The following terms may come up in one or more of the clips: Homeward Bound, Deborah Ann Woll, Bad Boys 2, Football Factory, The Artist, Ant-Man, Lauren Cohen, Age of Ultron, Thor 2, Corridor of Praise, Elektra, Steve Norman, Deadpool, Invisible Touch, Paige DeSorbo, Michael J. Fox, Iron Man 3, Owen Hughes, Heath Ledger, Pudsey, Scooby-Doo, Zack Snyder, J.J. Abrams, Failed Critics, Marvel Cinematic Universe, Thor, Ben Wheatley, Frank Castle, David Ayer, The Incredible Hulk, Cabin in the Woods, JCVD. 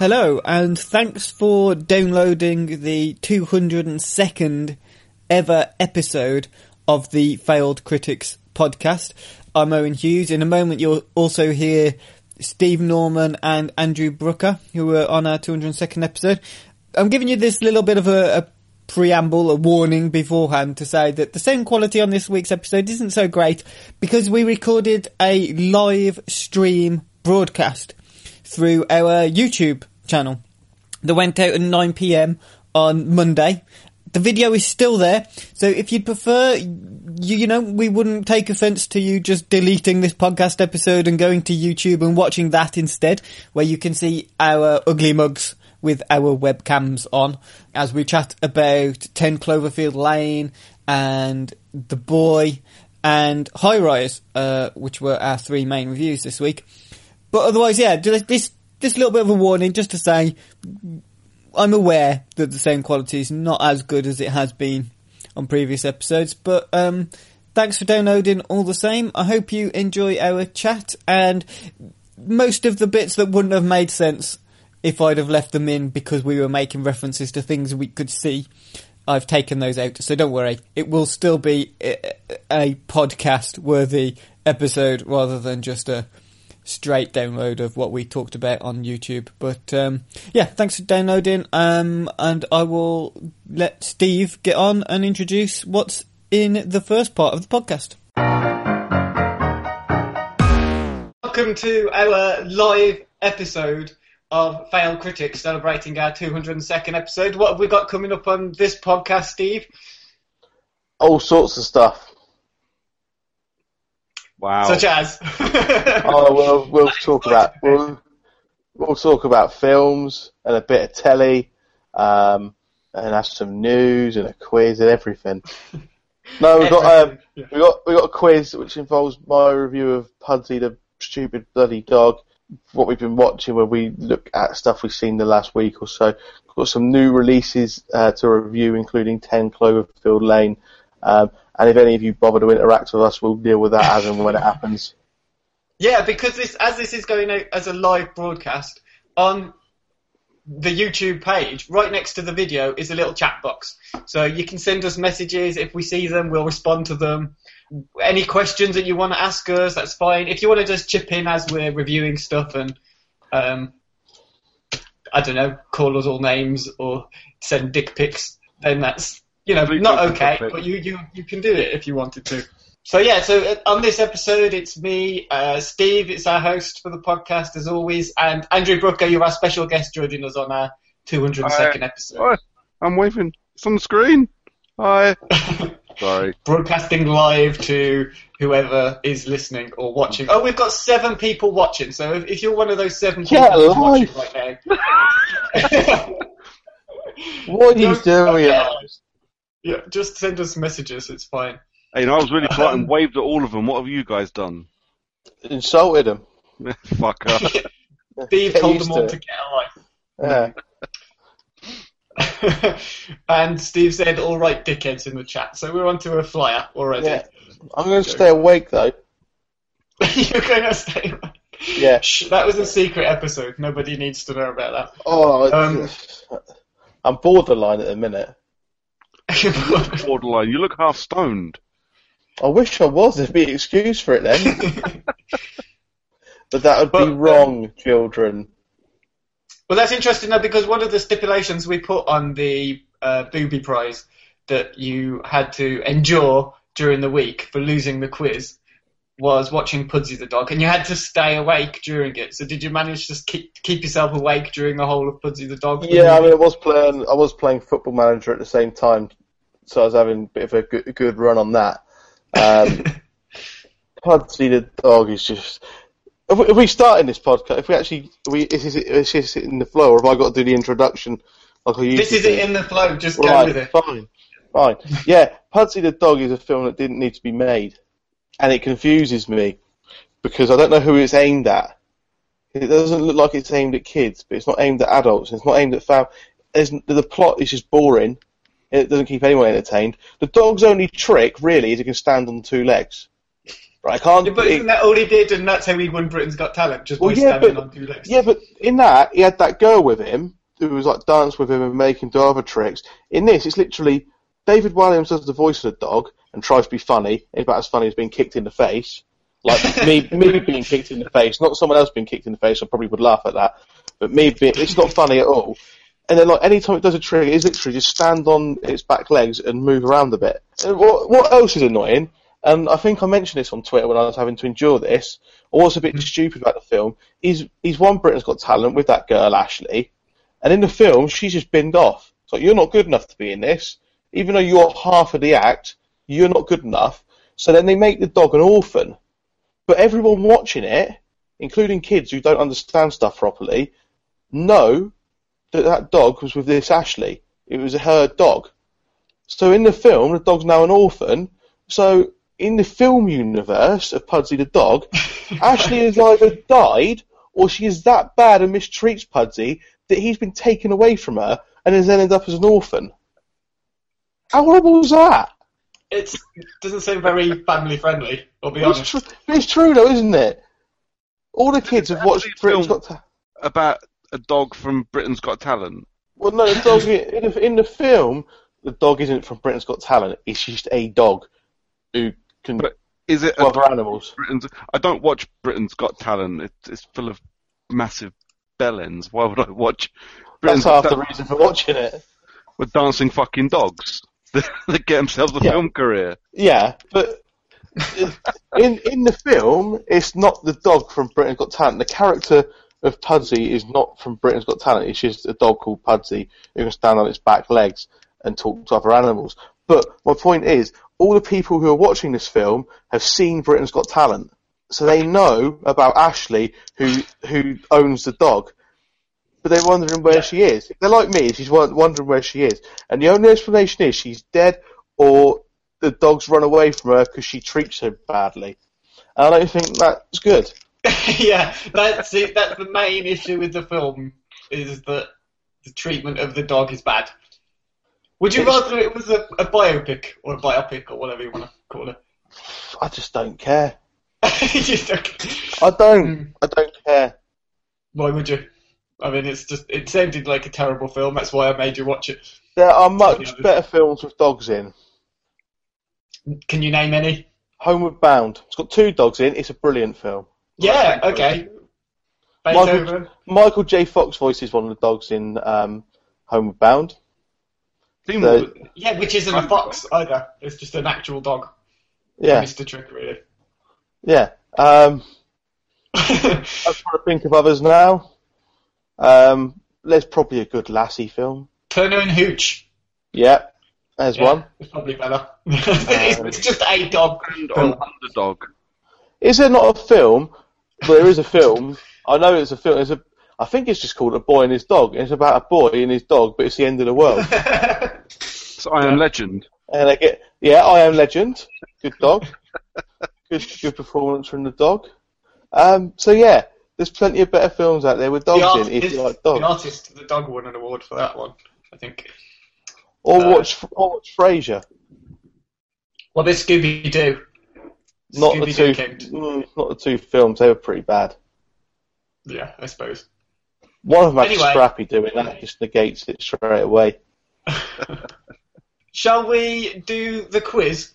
Hello, and thanks for downloading the 202nd ever episode of the Failed Critics podcast. I'm Owen Hughes. In a moment, you'll also hear Steve Norman and Andrew Brooker, who were on our 202nd episode. I'm giving you this little bit of a preamble, a warning beforehand to say that the sound quality on this week's episode isn't so great because we recorded a live stream broadcast through our YouTube channel that went out at 9 p.m. on Monday. The video is still there, so if you'd prefer, you know, we wouldn't take offence to you just deleting this podcast episode and going to YouTube and watching that instead, where you can see our ugly mugs with our webcams on as we chat about 10 Cloverfield Lane and The Boy and High Rise, which were our three main reviews this week. But otherwise, yeah, this little bit of a warning just to say I'm aware that the sound quality is not as good as it has been on previous episodes, but thanks for downloading all the same. I hope you enjoy our chat, and most of the bits that wouldn't have made sense if I'd have left them in because we were making references to things we could see, I've taken those out, so don't worry. It will still be a podcast-worthy episode rather than just a straight download of what we talked about on YouTube. But yeah, thanks for downloading, and I will let Steve get on and introduce what's in the first part of the podcast. Welcome to our live episode of Failed Critics, celebrating our 202nd episode. What have we got coming up on this podcast, Steve? All sorts of stuff. Wow. Such as? Oh, we'll talk about we'll talk about films and a bit of telly, and have some news and a quiz and everything. No, we got a quiz which involves my review of Pudsey the stupid bloody dog. What we've been watching, where we look at stuff we've seen the last week or so. We've got some new releases to review, including 10 Cloverfield Lane. And if any of you bother to interact with us, we'll deal with that as and when it happens. Yeah, because this is going out as a live broadcast, on the YouTube page, right next to the video, is a little chat box. So you can send us messages. If we see them, we'll respond to them. Any questions that you want to ask us, that's fine. If you want to just chip in as we're reviewing stuff and, I don't know, call us all names or send dick pics, then that's... You know, not okay, but you can do it if you wanted to. So yeah, so on this episode, it's me, Steve, it's our host for the podcast as always, and Andrew Brooker, you're our special guest joining us on our 202nd episode. Hi. I'm waving. It's on the screen. Hi. Sorry. Broadcasting live to whoever is listening or watching. Oh, we've got 7 people watching, so if you're one of those 7 people who's watching right now. What are you doing? Yeah. Yeah, just send us messages, it's fine. Hey, you know, I was really polite and waved at all of them. What have you guys done? Insulted them. Fuck up. Steve told them all to get a life. Yeah. And Steve said, all right, dickheads in the chat. So we're onto a flyer already. Yeah. I'm going to stay awake, though. You're going to stay awake? Yeah. Shh, that was a secret episode. Nobody needs to know about that. Oh, I'm borderline at the minute. Borderline. You look half stoned. I wish I was. There'd be an excuse for it then. But that would be wrong, children. Well, that's interesting, though, because one of the stipulations we put on the booby prize that you had to endure during the week for losing the quiz was watching Pudsey the dog, and you had to stay awake during it. So did you manage to keep yourself awake during the whole of Pudsey the dog? Yeah, I mean, I was playing Football Manager at the same time, so I was having a bit of a good run on that. Pudsey the dog is just... If we start in this podcast, is this in the flow, or have I got to do the introduction? Like I usually this is it in the flow, just go with it. Fine. Yeah, Pudsey the Dog is a film that didn't need to be made, and it confuses me because I don't know who it's aimed at. It doesn't look like it's aimed at kids, but it's not aimed at adults. It's not aimed at family. The plot is just boring. It doesn't keep anyone entertained. The dog's only trick, really, is it can stand on two legs. Right, but isn't that all he did, and that's how he won Britain's Got Talent, just by standing on two legs? Yeah, but in that, he had that girl with him, who was like dancing with him and making other tricks. In this, it's literally David Walliams does the voice of the dog and tries to be funny. It's about as funny as being kicked in the face. Like, me being kicked in the face, not someone else being kicked in the face, I probably would laugh at that. But it's not funny at all. And then, like, any time it does a trick, it's literally just stand on its back legs and move around a bit. And what else is annoying? And I think I mentioned this on Twitter when I was having to endure this, or what's a bit stupid about the film, he's won Britain's Got Talent with that girl, Ashley, and in the film, she's just binned off. It's like, you're not good enough to be in this. Even though you're half of the act, you're not good enough. So then they make the dog an orphan. But everyone watching it, including kids who don't understand stuff properly, know that that dog was with this Ashley. It was her dog. So in the film, the dog's now an orphan, so... In the film universe of Pudsey the Dog, Ashley has either died or she is that bad and mistreats Pudsey that he's been taken away from her and has ended up as an orphan. How horrible is that? It doesn't seem very family-friendly, I'll be honest. It's true, though, isn't it? All the kids have watched Britain's Got Talent. About a dog from Britain's Got Talent? Well, no, the dog, in the film, the dog isn't from Britain's Got Talent. It's just a dog who... But is it animals? I don't watch Britain's Got Talent. It's full of massive bellends. Why would I watch Britain's Got Talent? That's half the reason for watching it. With dancing fucking dogs that get themselves a film career. Yeah, but in the film, it's not the dog from Britain's Got Talent. The character of Pudsey is not from Britain's Got Talent. It's just a dog called Pudsey who can stand on its back legs and talk to other animals. But my point is, all the people who are watching this film have seen Britain's Got Talent. So they know about Ashley, who owns the dog. But they're wondering where she is. They're like me, she's wondering where she is. And the only explanation is she's dead or the dog's run away from her because she treats her badly. And I don't think that's good. Yeah, that's it. That's the main issue with the film, is that the treatment of the dog is bad. Would you rather it was a biopic, or a biopic, or whatever you want to call it? I just don't care. I don't care. Why would you? I mean, it sounded like a terrible film, that's why I made you watch it. There are much better films with dogs in. Can you name any? Homeward Bound. It's got two dogs in, it's a brilliant film. Yeah, okay. Michael J. Fox voices one of the dogs in Homeward Bound. Which isn't a fox either. It's just an actual dog. Yeah. Mr. Trick, really. Yeah. I'm trying to think of others now. There's probably a good Lassie film. Turner and Hooch. Yeah, there's one. It's probably better. It's just a dog. An underdog. Is there not a film? Well, there is a film. I know it's a film. I think it's just called A Boy and His Dog. It's about a boy and his dog, but it's the end of the world. It's I Am Legend. And I Am Legend. Good dog. Good performance from the dog. There's plenty of better films out there with dogs in, if you like dogs. The Artist, the dog won an award for that one, I think. Or watch Frasier. Well, there's Scooby-Doo. Not the two films. They were pretty bad. Yeah, I suppose. One of them had Scrappy doing that, just negates it straight away. Shall we do the quiz?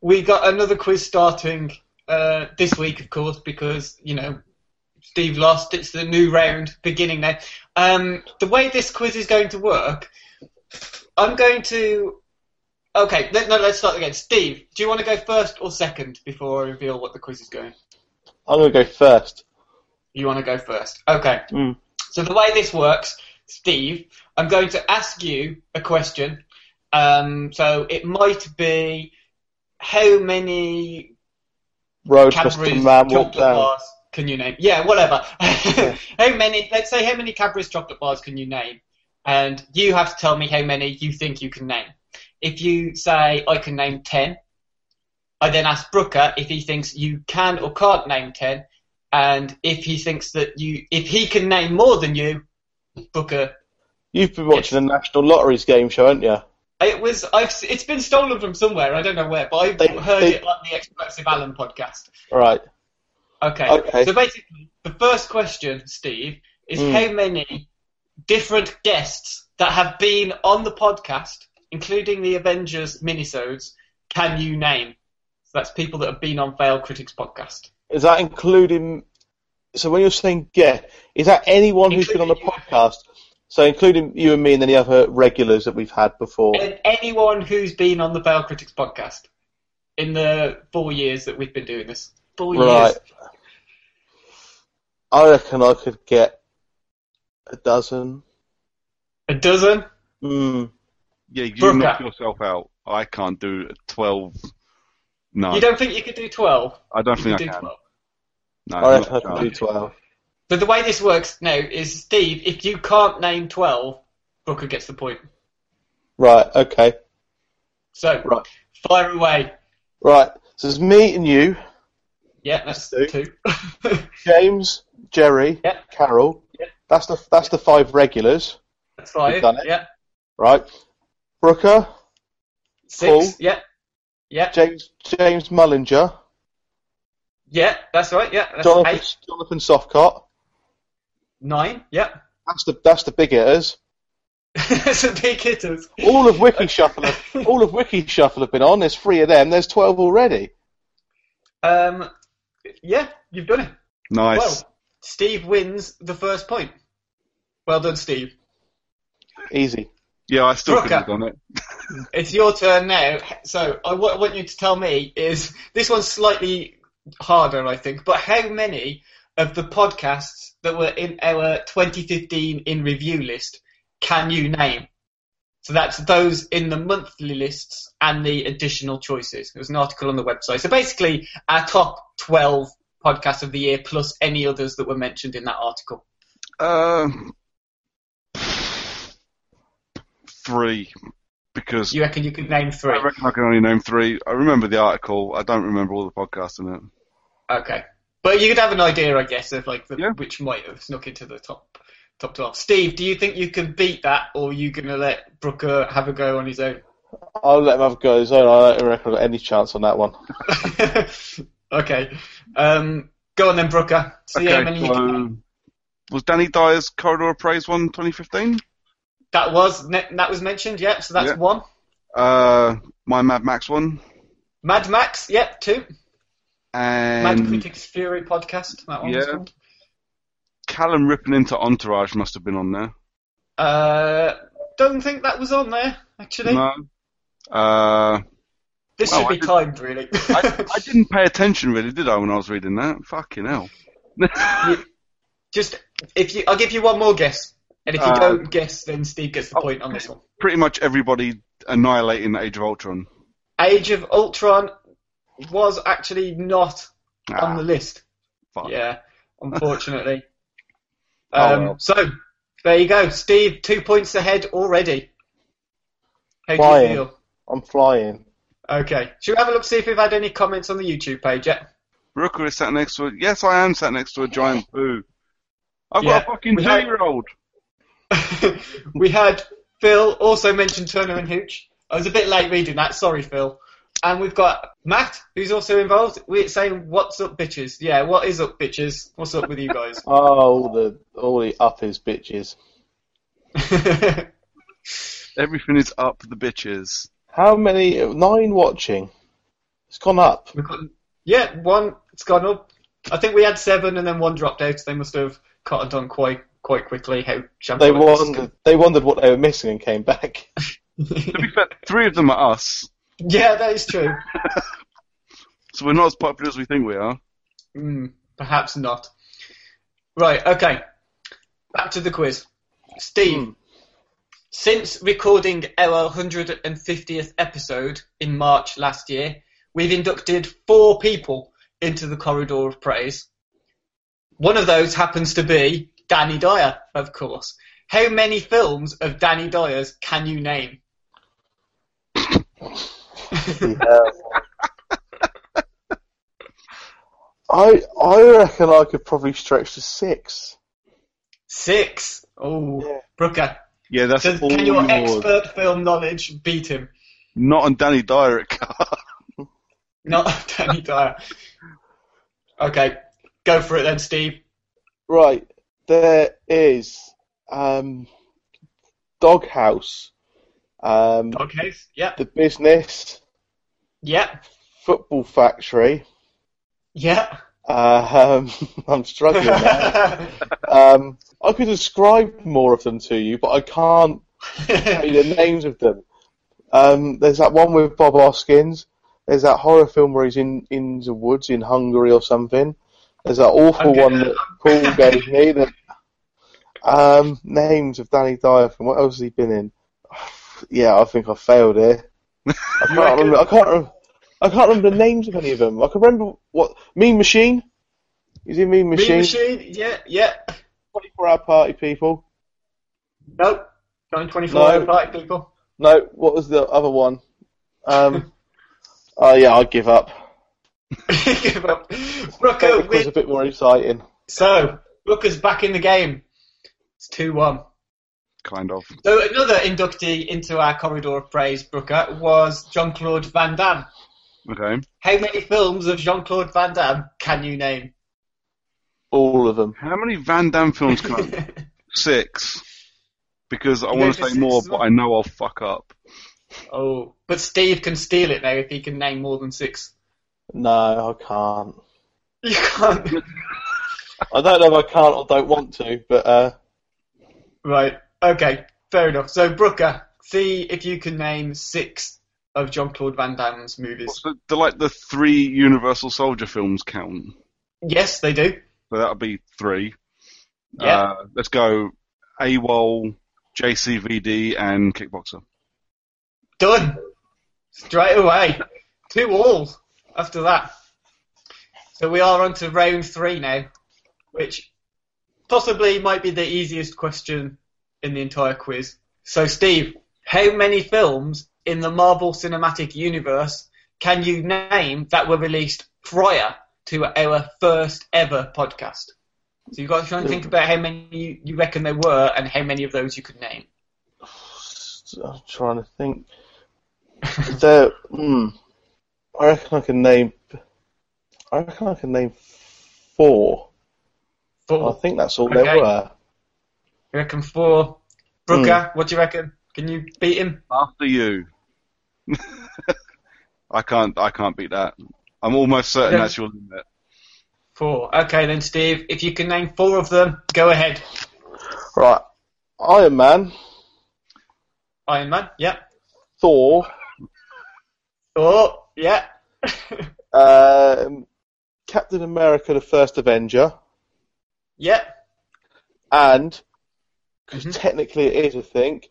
We got another quiz starting this week, of course, because, you know, Steve lost. It's the new round beginning now. The way this quiz is going to work, I'm going to... Okay, let's start again. Steve, do you want to go first or second before I reveal what the quiz is going? I'm going to go first. You want to go first? Okay. Mm. So the way this works, Steve, I'm going to ask you a question. So it might be how many Cadbury's chocolate bars can you name? Yeah, whatever. Yeah. How many? Let's say how many Cadbury's chocolate bars can you name? And you have to tell me how many you think you can name. If you say I can name 10, I then ask Brooker if he thinks you can or can't name 10, and if he thinks that if he can name more than you, Brooker. You've been watching the National Lotteries game show, haven't you? It's been stolen from somewhere. I don't know where, but I heard it on the Explosive Alan podcast. Right. Okay. So basically, the first question, Steve, is how many different guests that have been on the podcast, including the Avengers minisodes, can you name? So that's people that have been on Failed Critics podcast. Is that including... So when you're saying guest, is that anyone who's been on the podcast... So including you and me and any other regulars that we've had before. And anyone who's been on the Failed Critics podcast in the 4 years that we've been doing this. Right. I reckon I could get 12. 12? Mm. Yeah, you Brooker. Knock yourself out. I can't do 12. No. You don't think you could do 12? I don't think I can. 12. No, I reckon I can do 12. So the way this works now is, Steve, if you can't name 12, Brooker gets the point. Right, okay. So, fire away. Right, so it's me and you. Yeah, that's two. James, Jerry, Carol. Yeah. That's the five regulars. That's five, yeah. Right. Brooker. 6, Paul, yeah. James Mullinger. Yeah, that's right, yeah. That's Jonathan Softcott. 9, yeah. That's the big hitters. That's the big hitters. All of Wiki Shuffle have been on. There's 3 of them. There's 12 already. Yeah, you've done it. Nice. Well, Steve wins the first point. Well done, Steve. Easy. Yeah, I still couldn't have done it. It's your turn now. So what I want you to tell me is this one's slightly harder, I think. But how many of the podcasts that were in our 2015 in review list can you name? So that's those in the monthly lists and the additional choices. There's an article on the website. So basically, our top 12 podcasts of the year plus any others that were mentioned in that article. 3. Because you reckon you could name 3? I reckon I can only name 3. I remember the article. I don't remember all the podcasts in it. Okay. But you could have an idea, I guess, of which might have snuck into the top 12. Steve, do you think you can beat that, or are you going to let Brooker have a go on his own? I'll let him have a go on his own. I don't reckon I've got any chance on that one. Okay. Go on then, Brooker. See how many you can name. Was Danny Dyer's Corridor of Praise one 2015? That was mentioned, yeah, so that's 1. My Mad Max 1. Mad Max, yeah, 2. And Mad Critics Fury podcast, that one was called. Callum ripping into Entourage must have been on there. Don't think that was on there, actually. No. This should be timed, really. I didn't pay attention, really, did I, when I was reading that? Fucking hell. I'll give you one more guess. And if you don't guess, then Steve gets the point on this one. Pretty much everybody annihilating Age of Ultron. Age of Ultron was actually not on the list. Fuck. Yeah, unfortunately. Well. So, there you go. Steve, 2 points ahead already. How do you feel? I'm flying. Okay. Should we have a look, see if we've had any comments on the YouTube page yet? Brooker is sat next to Yes, I am sat next to a giant poo. I've got a fucking 2-year-old. We had Phil also mentioned Turner and Hooch. I was a bit late reading that, sorry Phil. And we've got Matt, who's also involved. We're saying, what's up, bitches? Yeah, what is up, bitches? What's up with you guys? All the up is bitches. Everything is up the bitches. How many? 9 watching. It's gone up. It's gone up. I think we had 7, and then 1 dropped out. So they must have caught it on quite quickly. They wondered what they were missing and came back. To be fair, 3 of them are us. Yeah, that is true. So we're not as popular as we think we are. Perhaps not. Right, okay. Back to the quiz. Steve, since recording our 150th episode in March last year, we've inducted 4 people into the Corridor of Praise. One of those happens to be Danny Dyer, of course. How many films of Danny Dyer's can you name? I reckon I could probably stretch to 6. 6? Oh, yeah. Brooker. Yeah, that's all. Can your expert film knowledge beat him? Not on Danny Dyer, it can't. Not on Danny Dyer. Okay, go for it then, Steve. Right, there is Doghouse. Doghouse, yeah. The Business. Yeah. Football Factory. Yeah. I'm struggling now. I could describe more of them to you, but I can't tell you the names of them. There's that one with Bob Hoskins. There's that horror film where he's in the woods in Hungary or something. There's that awful one that Paul gave me. That, names of Danny Dyer from what else has he been in? Yeah, I think I failed here. I can't remember the names of any of them. I can remember what Mean Machine. Is he Mean Machine? Mean Machine, yeah. 24-hour Party People. Nope. Not 24-hour Party People. No. What was the other one? I give up. Give up. Brooker, it was a bit more exciting. So Brooker's back in the game. It's 2-1. Kind of. So another inductee into our Corridor of Praise, Brooker, was Jean-Claude Van Damme. Okay. How many films of Jean-Claude Van Damme can you name? All of them. How many Van Damme films can I name? 6. Because I want to say more, but I know I'll fuck up. Oh, but Steve can steal it now if he can name more than 6. No, I can't. You can't? I don't know if I can't or don't want to, but... Right, okay, fair enough. So, Brooker, see if you can name 6 of Jean-Claude Van Damme's movies. So the 3 Universal Soldier films count? Yes, they do. So that'll be 3. Yeah. Let's go AWOL, JCVD, and Kickboxer. Done. Straight away. 2-2 after that. So we are on to round 3 now, which possibly might be the easiest question in the entire quiz. So, Steve, how many films in the Marvel Cinematic Universe can you name that were released prior to our first ever podcast? So you've got to try and think about how many you reckon there were and how many of those you could name. I'm trying to think. I reckon I can name. I reckon I can name 4. 4. I think that's all there were. You reckon 4? Brooker, what do you reckon? Can you beat him? After you. I can't beat that. I'm almost certain that's your limit. 4. Okay then, Steve. If you can name 4 of them, go ahead. Right. Iron Man. Iron Man, yeah. Thor. Thor, yeah. Captain America, the First Avenger. Yeah. And, because technically it is, I think,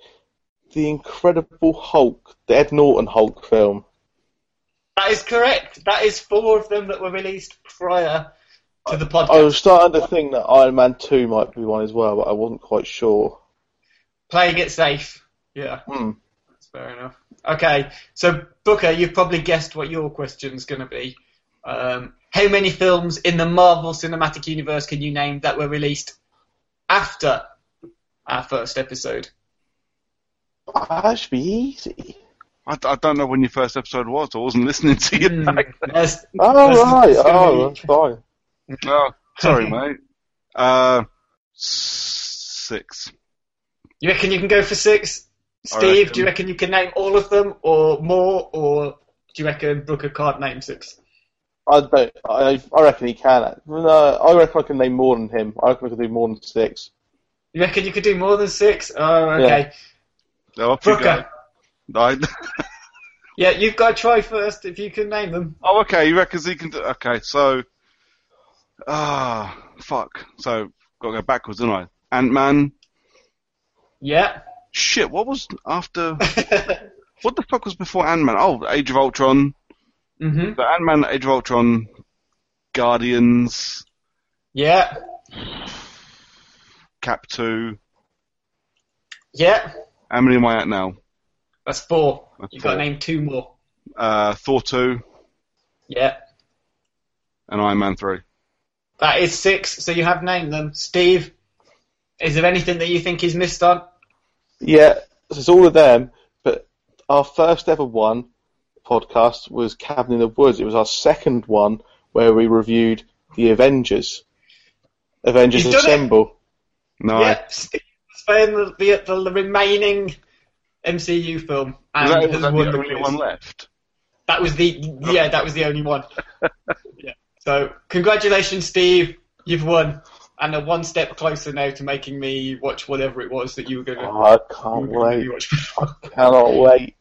The Incredible Hulk, the Ed Norton Hulk film. That is correct. That is 4 of them that were released prior to the podcast. I was starting to think that Iron Man 2 might be one as well, but I wasn't quite sure. Playing it safe. Yeah. That's fair enough. Okay, so Booker, you've probably guessed what your question's going to be. How many films in the Marvel Cinematic Universe can you name that were released after our first episode? That should be easy. I don't know when your first episode was. I wasn't listening to you back then. Right. That's fine. Oh, sorry, mate. 6. You reckon you can go for 6? Steve, do you reckon you can name all of them or more? Or do you reckon Brooker can't name 6? I reckon he can. No, I reckon I can name more than him. I reckon I could do more than six. You reckon you could do more than six? Oh, okay. Yeah. No, Brooker. No. Yeah, you've got to try first if you can name them. Oh, okay. He reckons he can do... Okay, so... Fuck. So, got to go backwards, don't I? Ant-Man. Yeah. Shit, what was after... What the fuck was before Ant-Man? Oh, Age of Ultron. Mm-hmm. The Ant-Man, Age of Ultron, Guardians. Yeah. Cap 2. Yeah. How many am I at now? That's 4. You've got to name 2 more. Thor 2. Yeah. And Iron Man 3. That is 6, so you have named them. Steve, is there anything that you think is missed on? Yeah, it's all of them, but our first ever one podcast was Cabin in the Woods. It was our second one where we reviewed The Avengers. Avengers Assemble. No. Yeah, Steve was playing the remaining MCU film. And was that the only one left? That was that was the only one. Yeah. So, congratulations, Steve. You've won. And are one step closer now to making me watch whatever it was that you were going to... Oh, I cannot wait.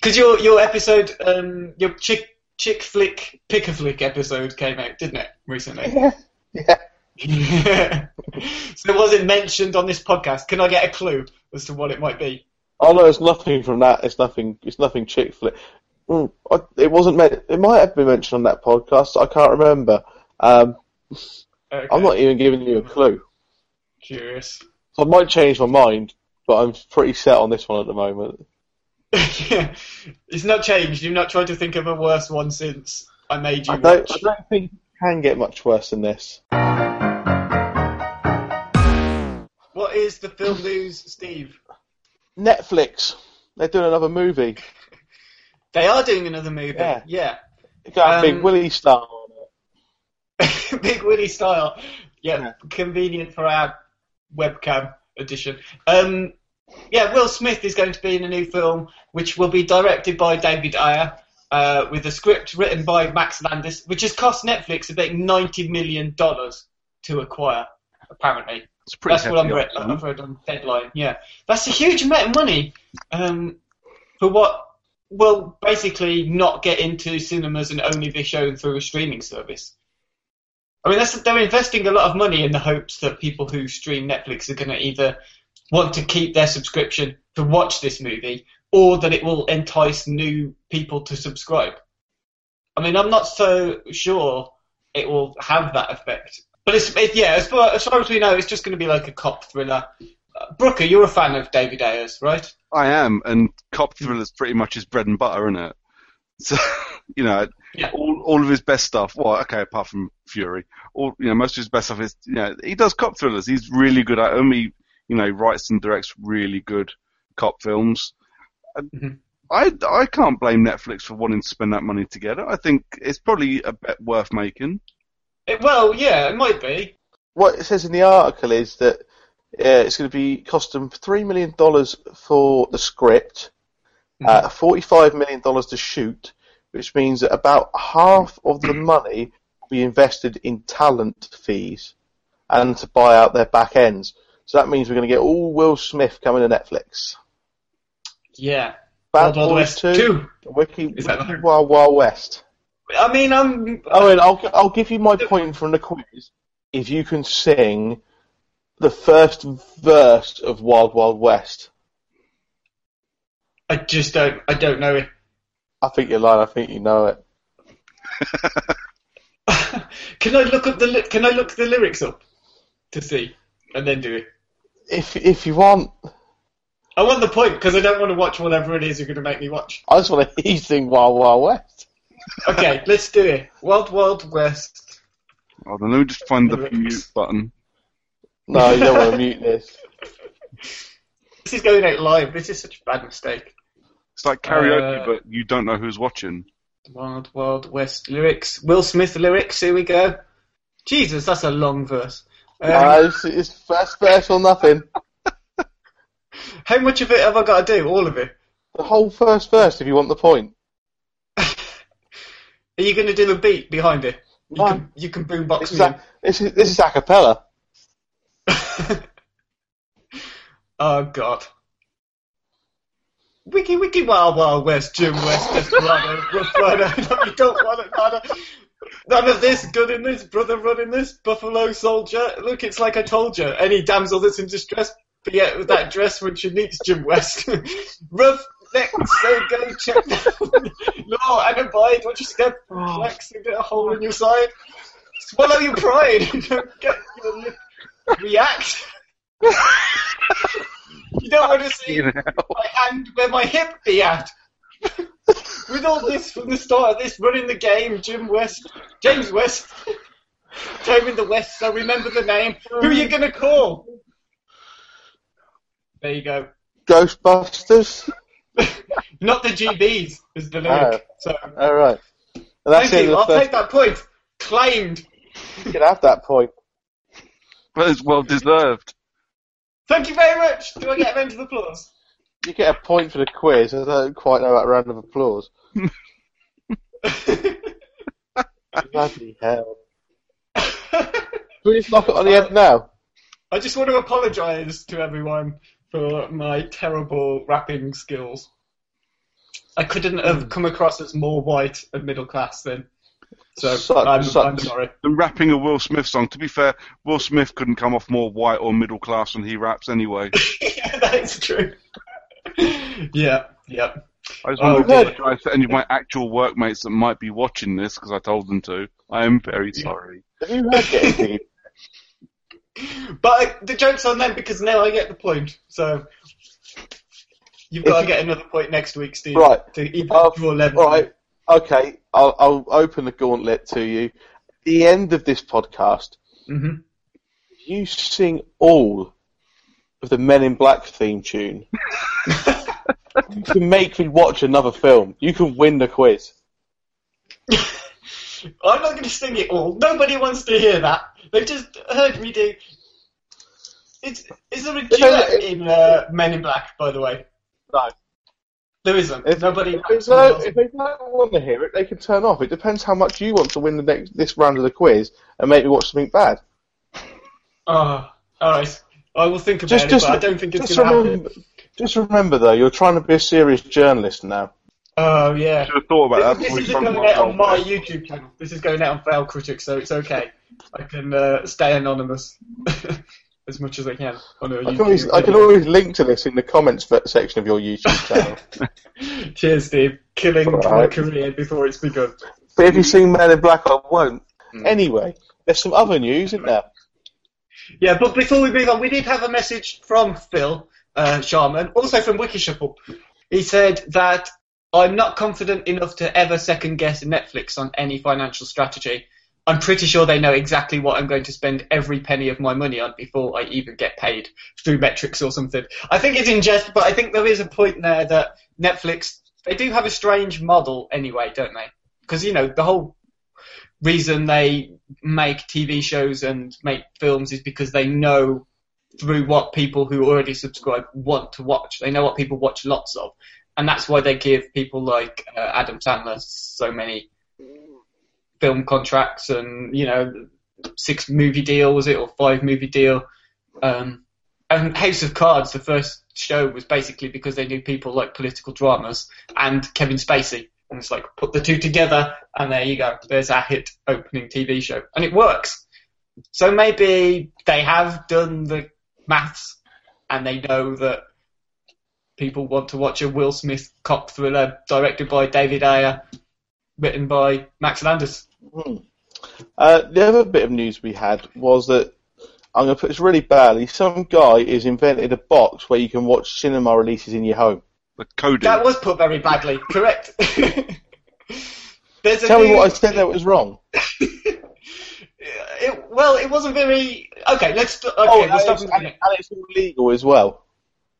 Because your episode, your chick flick, pick a flick episode came out, didn't it, recently? Yeah. Yeah. So was it mentioned on this podcast? Can I get a clue as to what it might be? Oh no, it's nothing from that. It's nothing chick flick. It wasn't meant. It might have been mentioned on that podcast. I can't remember. Okay. I'm not even giving you a clue. Curious. I might change my mind, but I'm pretty set on this one at the moment. Yeah. It's not changed. You've not tried to think of a worse one since I made you watch. I don't think it can get much worse than this. What is the film news, Steve? Netflix. They're doing another movie. They are doing another movie. Yeah. It's got a Big Willy style on it. Big Willy style. Yeah. Convenient for our webcam edition. Yeah, Will Smith is going to be in a new film, which will be directed by David Ayer, with a script written by Max Landis, which has cost Netflix about $90 million to acquire, apparently. That's what I've read on Deadline, yeah. That's a huge amount of money for what will basically not get into cinemas and only be shown through a streaming service. I mean, they're investing a lot of money in the hopes that people who stream Netflix are going to either... want to keep their subscription to watch this movie, or that it will entice new people to subscribe. I mean, I'm not so sure it will have that effect. But as far as we know, it's just going to be like a cop thriller. Brooker, you're a fan of David Ayer's, right? I am, and cop thriller's pretty much his bread and butter, isn't it? So, all of his best stuff, well, okay, apart from Fury, most of his best stuff is, he does cop thrillers. He's really good at only... writes and directs really good cop films. Mm-hmm. I can't blame Netflix for wanting to spend that money together. I think it's probably a bet worth making. It might be. What it says in the article is that it's going to be cost them $3 million for the script, $45 million to shoot, which means that about half of the money will be invested in talent fees and to buy out their back ends. So that means we're going to get all Will Smith coming to Netflix. Yeah. Bad Boys 2. Wicked Wild Wild West. I mean, Owen, I'll give you my point from the quiz. If you can sing the first verse of Wild Wild West. I don't know it. I think you're lying. I think you know it. Can I look the lyrics up to see? And then do it. If you want. I want the point, because I don't want to watch whatever it is you're going to make me watch. I just want to sing Wild Wild West. Okay, let's do it. Wild Wild West. Oh, then let me just find the mute button. No, you don't want to mute this. This is going out live. This is such a bad mistake. It's like karaoke, but you don't know who's watching. Wild Wild West lyrics. Will Smith lyrics, here we go. Jesus, that's a long verse. It's first verse or nothing. How much of it have I got to do? All of it? The whole first verse if you want the point. Are you going to do the beat behind it? No. You can boombox me. This is a cappella. Oh, God. Wiki, wiki, wild, wild west, Jim West, Desperado, rough rider. No, you don't want it, nada. None of this, gun in this, brother run in this, buffalo soldier. Look, it's like I told you. Any damsel that's in distress, be out with that dress when she needs Jim West. Rough neck, so go check down. No, and abide, watch your step, relax and get a hole in your side. Swallow your pride, don't get your lip. React. You don't want to see my hand where my hip be at. With all this from the start of this, running the game, James West, Time in the West, so remember the name. Who are you going to call? There you go. Ghostbusters? Not the GBs, is the lyric. So. All right. Well, I'll take that point. Claimed. You can have that point. Well, it's well deserved. Thank you very much. Do I get a round of applause? You get a point for the quiz. I don't quite know about round of applause. Bloody hell! We just knock it on the head now. I just want to apologise to everyone for my terrible rapping skills. I couldn't have come across as more white and middle class then. So I'm sorry. And rapping a Will Smith song. To be fair, Will Smith couldn't come off more white or middle class than he raps anyway. Yeah, that's true. Yeah. I just want to apologise to any of my actual workmates that might be watching this because I told them to. I am very sorry. But the joke's on them because now I get the point. So you've got to get another point next week, Steve. Right. To eat up your level. Right. Okay, I'll open the gauntlet to you. At the end of this podcast, you sing all of the Men in Black theme tune. You can make me watch another film. You can win the quiz. I'm not going to sing it all. Nobody wants to hear that. They've just heard me do... Is there a duet in Men in Black, by the way? No. There isn't. If they don't want to hear it, they can turn off. It depends how much you want to win this round of the quiz and make me watch something bad. Oh, alright. I will think about it, but I don't think it's going to happen. Just remember, though, you're trying to be a serious journalist now. Oh, yeah. I should have thought about that. This isn't going out on my YouTube channel. This is going out on Failed Critics, so it's okay. I can stay anonymous. As much as I can. I can always link to this in the comments section of your YouTube channel. Cheers, Steve. Killing my career before it's begun. But if you sing Man in Black, I won't. Anyway, there's some other news, isn't there? Yeah, but before we move on, we did have a message from Phil Sharman, also from Wikishuffle. He said that I'm not confident enough to ever second-guess Netflix on any financial strategy. I'm pretty sure they know exactly what I'm going to spend every penny of my money on before I even get paid through metrics or something. I think it's in jest, but I think there is a point there that Netflix, they do have a strange model anyway, don't they? Because, you know, the whole reason they make TV shows and make films is because they know through what people who already subscribe want to watch. They know what people watch lots of. And that's why they give people like Adam Sandler so many film contracts and, you know, 6-movie deal, was it, or 5-movie deal. And House of Cards, the first show, was basically because they knew people like political dramas and Kevin Spacey. And it's like, put the two together and there you go. There's our hit opening TV show. And it works. So maybe they have done the maths and they know that people want to watch a Will Smith cop thriller directed by David Ayer, written by Max Landis. The other bit of news we had was that, I'm going to put this really badly, some guy has invented a box where you can watch cinema releases in your home. The coding. That was put very badly, correct. Tell me what I said that was wrong. It wasn't very... Okay, it's all legal as well.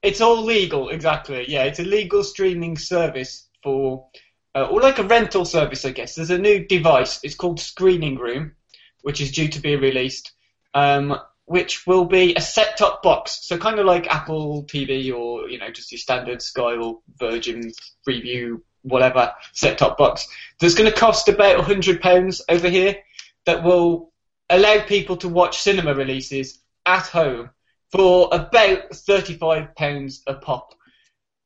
It's all legal, exactly. Yeah, it's a legal streaming service for... or like a rental service, I guess. There's a new device. It's called Screening Room, which is due to be released, which will be a set-top box. So kind of like Apple TV or, you know, just your standard Sky or Virgin Freeview whatever set-top box that's going to cost about £100 over here, that will allow people to watch cinema releases at home for about £35 a pop,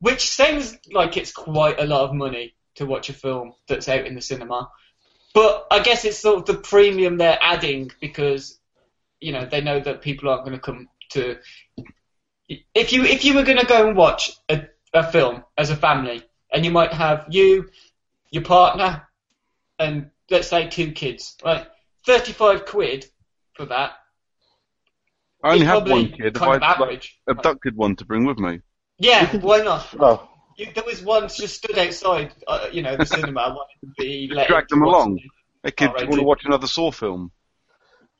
which sounds like it's quite a lot of money to watch a film that's out in the cinema. But I guess it's sort of the premium they're adding because, you know, they know that people aren't going to come to... If you were going to go and watch a film as a family, and you might have you, your partner, and let's say 2 kids, right? 35 quid for that. I only have 1 kid. I've abducted one to bring with me. Yeah, why not? Oh. There was one just stood outside, the cinema. I wanted to be let drag them along. They could want to watch another Saw film.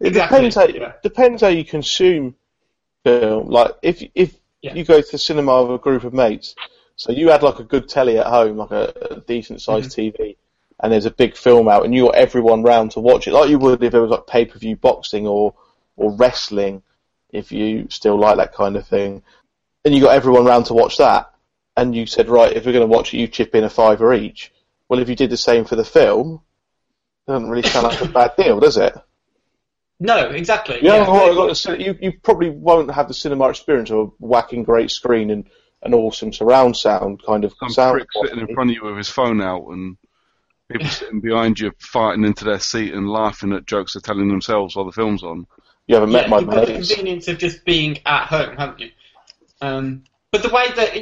It depends how you consume film. Like if you go to the cinema with a group of mates, so you had like a good telly at home, like a decent sized TV, and there's a big film out, and you got everyone round to watch it, like you would if there was like pay-per-view boxing or wrestling, if you still like that kind of thing, and you got everyone round to watch that. And you said, right, if we're going to watch it, you chip in £5 each. Well, if you did the same for the film, it doesn't really sound like a bad deal, does it? No, exactly. You probably won't have the cinema experience of a whacking great screen and an awesome surround sound kind of sound. Some prick sitting in front of you with his phone out and people sitting behind you farting into their seat and laughing at jokes they're telling themselves while the film's on. You haven't met my mates. You've got the convenience of just being at home, haven't you? But the way that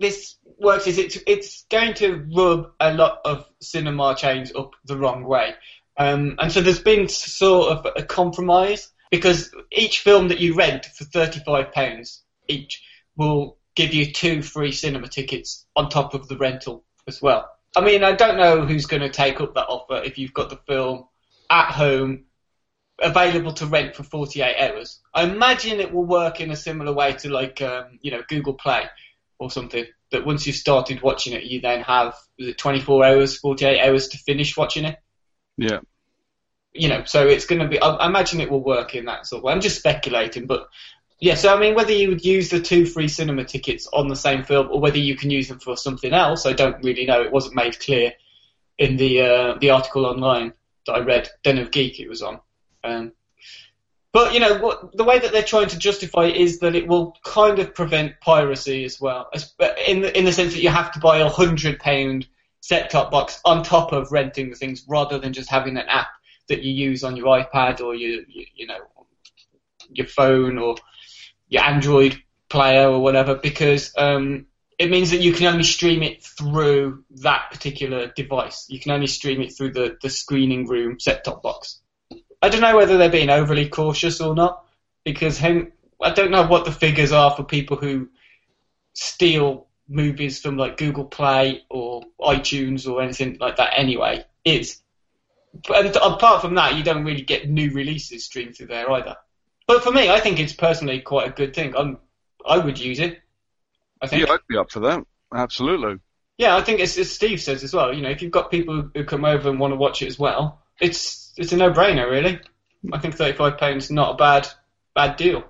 this works is it's going to rub a lot of cinema chains up the wrong way. And so there's been sort of a compromise, because each film that you rent for £35 each will give you 2 free cinema tickets on top of the rental as well. I mean, I don't know who's going to take up that offer if you've got the film at home available to rent for 48 hours. I imagine it will work in a similar way to like, Google Play or something, that once you've started watching it, you then have 24 hours, 48 hours to finish watching it. Yeah. You know, so it's going to be, I imagine it will work in that sort of way. I'm just speculating, but yeah, so I mean, whether you would use the 2 free cinema tickets on the same film or whether you can use them for something else, I don't really know. It wasn't made clear in the article online that I read, Den of Geek it was on. But, you know, the way that they're trying to justify it is that it will kind of prevent piracy as well, in the sense that you have to buy a £100 set-top box on top of renting things rather than just having an app that you use on your iPad or your phone or your Android player or whatever, because it means that you can only stream it through that particular device. You can only stream it through the screening room set-top box. I don't know whether they're being overly cautious or not, because I don't know what the figures are for people who steal movies from like Google Play or iTunes or anything like that anyway. And apart from that, you don't really get new releases streamed through there either. But for me, I think it's personally quite a good thing. I would use it, I think. Yeah, I'd be up for that. Absolutely. Yeah, I think it's, as Steve says as well, you know, if you've got people who come over and want to watch it as well, It's a no-brainer, really. I think £35 is not a bad deal.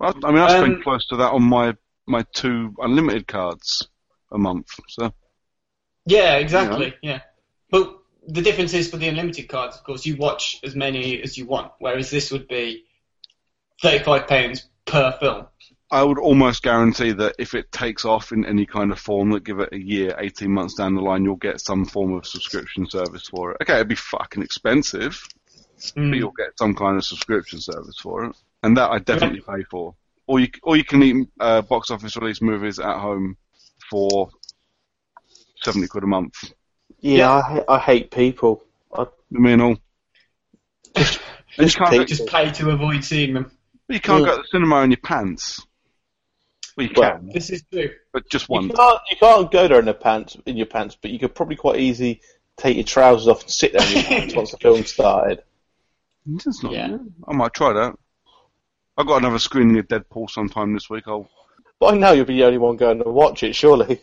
Well, I mean, I spend close to that on my 2 unlimited cards a month. So. Yeah, exactly. Yeah. But the difference is for the unlimited cards, of course, you watch as many as you want, whereas this would be £35 per film. I would almost guarantee that if it takes off in any kind of form, that give it a year, 18 months down the line, you'll get some form of subscription service for it. Okay, it'd be fucking expensive, but you'll get some kind of subscription service for it, and that I definitely pay for. Or you can eat box office release movies at home for 70 quid a month. Yeah. I hate people. You mean all? Just pay to avoid seeing them. But you can't go to the cinema in your pants. Well, you can. This is true. But just once. You can't go there in your pants, but you could probably quite easily take your trousers off and sit there in your pants once the film started. That's not good. I might try that. I've got another screening of Deadpool sometime this week. But I know you'll be the only one going to watch it, surely.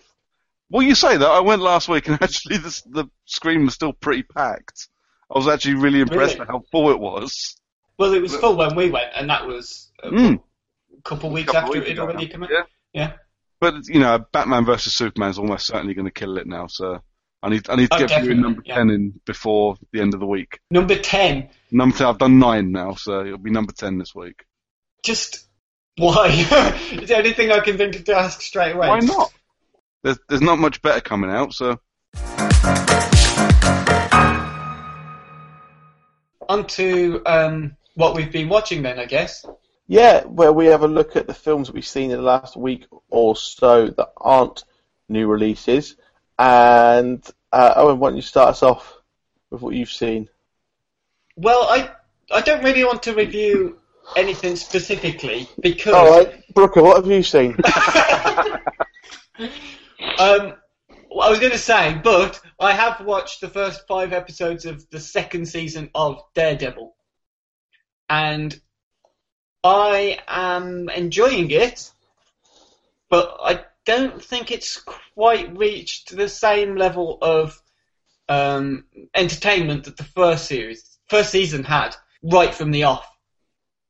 Well, you say that. I went last week and actually the screen was still pretty packed. I was actually really impressed at how full it was. Well, it was full when we went, and that was a couple of weeks after it had already come out. Yeah. But you know, Batman vs Superman is almost certainly going to kill it now. So I need to get you in number 10 in before the end of the week. Number 10. Number 10. I've done 9 now, so it'll be number 10 this week. Just why? Is there anything I can think of to ask straight away? Why not? There's not much better coming out, so. On to what we've been watching then, I guess. Yeah, where we have a look at the films that we've seen in the last week or so that aren't new releases. And Owen, why don't you start us off with what you've seen? Well, I don't really want to review anything specifically because... All right, Brooker, what have you seen? Well, I was going to say, but I have watched the first 5 episodes of the 2nd season of Daredevil, and I am enjoying it, but I don't think it's quite reached the same level of entertainment that the first season had right from the off.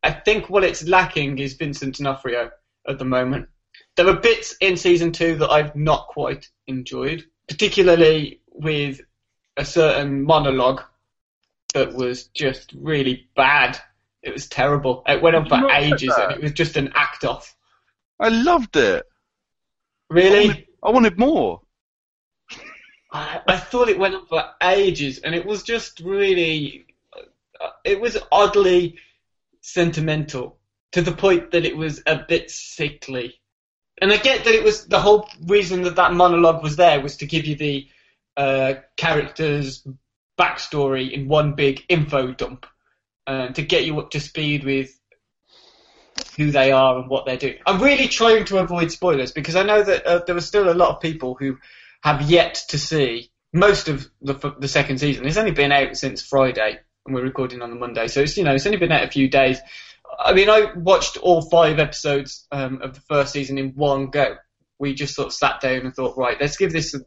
I think what it's lacking is Vincent D'Onofrio at the moment. There are bits in Season 2 that I've not quite enjoyed, particularly with a certain monologue that was just really bad. It was terrible. It went on for ages and it was just an act-off. I loved it. Really? I wanted more. I thought it went on for ages and it was just really... It was oddly sentimental, to the point that it was a bit sickly. And I get that it was the whole reason that monologue was there was to give you the character's backstory in one big info dump, to get you up to speed with who they are and what they're doing. I'm really trying to avoid spoilers because I know that there are still a lot of people who have yet to see most of the 2nd season. It's only been out since Friday, and we're recording on the Monday, so it's only been out a few days. I mean, I watched all 5 episodes of the first season in one go. We just sort of sat down and thought, right, let's just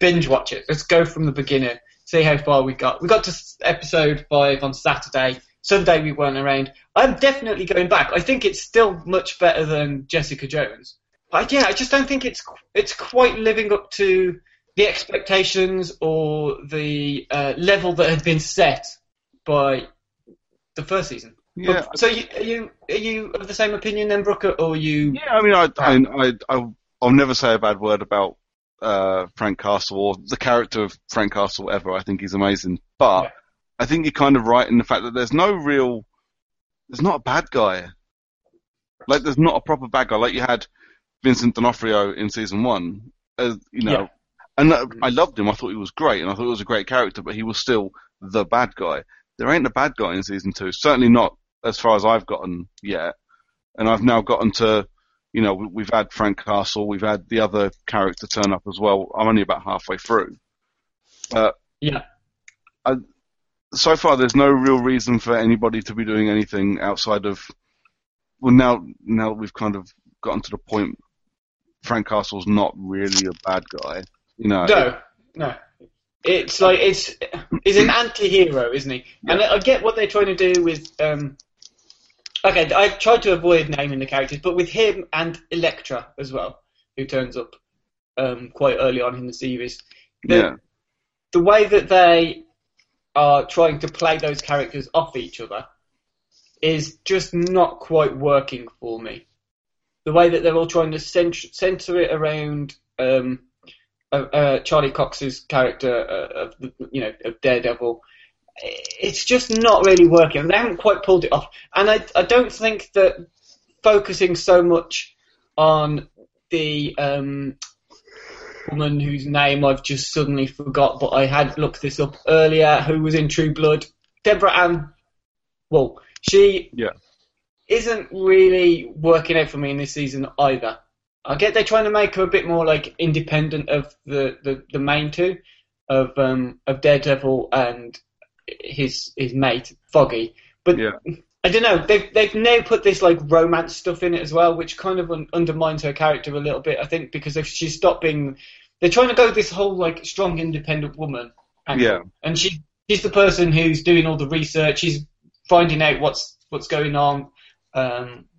binge watch it. Let's go from the beginning, see how far we got. We got to episode 5 on Saturday. Sunday we weren't around. I'm definitely going back. I think it's still much better than Jessica Jones. But yeah, I just don't think it's quite living up to the expectations or the level that had been set by the first season. Yeah. So are you of the same opinion then, Brooker, or you? Yeah, I mean, I'll never say a bad word about Frank Castle or the character of Frank Castle ever. I think he's amazing, but yeah. I think you're kind of right in the fact that there's not a bad guy. Like, there's not a proper bad guy. Like, you had Vincent D'Onofrio in season 1, yeah. And I loved him. I thought he was great, and I thought he was a great character, but he was still the bad guy. There ain't a bad guy in season 2, certainly not as far as I've gotten yet. And I've now gotten to, we've had Frank Castle, we've had the other character turn up as well. I'm only about halfway through. Yeah. So far, there's no real reason for anybody to be doing anything outside of... Well, now that we've kind of gotten to the point, Frank Castle's not really a bad guy. No. It's like he's an anti-hero, isn't he? And I get what they're trying to do with... okay, I've tried to avoid naming the characters, but with him and Elektra as well, who turns up quite early on in the series. The way that they are trying to play those characters off each other is just not quite working for me. The way that they're all trying to centre it around... Charlie Cox's character of Daredevil, it's just not really working. They haven't quite pulled it off, and I don't think that focusing so much on the woman whose name I've just suddenly forgot, but I had looked this up earlier, who was in True Blood, Deborah Ann Woll, she isn't really working out for me in this season either. I get they're trying to make her a bit more like independent of the main two, of Daredevil and his mate Foggy. But I don't know. They've now put this like romance stuff in it as well, which kind of undermines her character a little bit. I think because if she stopped being, they're trying to go this whole like strong independent woman. And she's the person who's doing all the research. She's finding out what's going on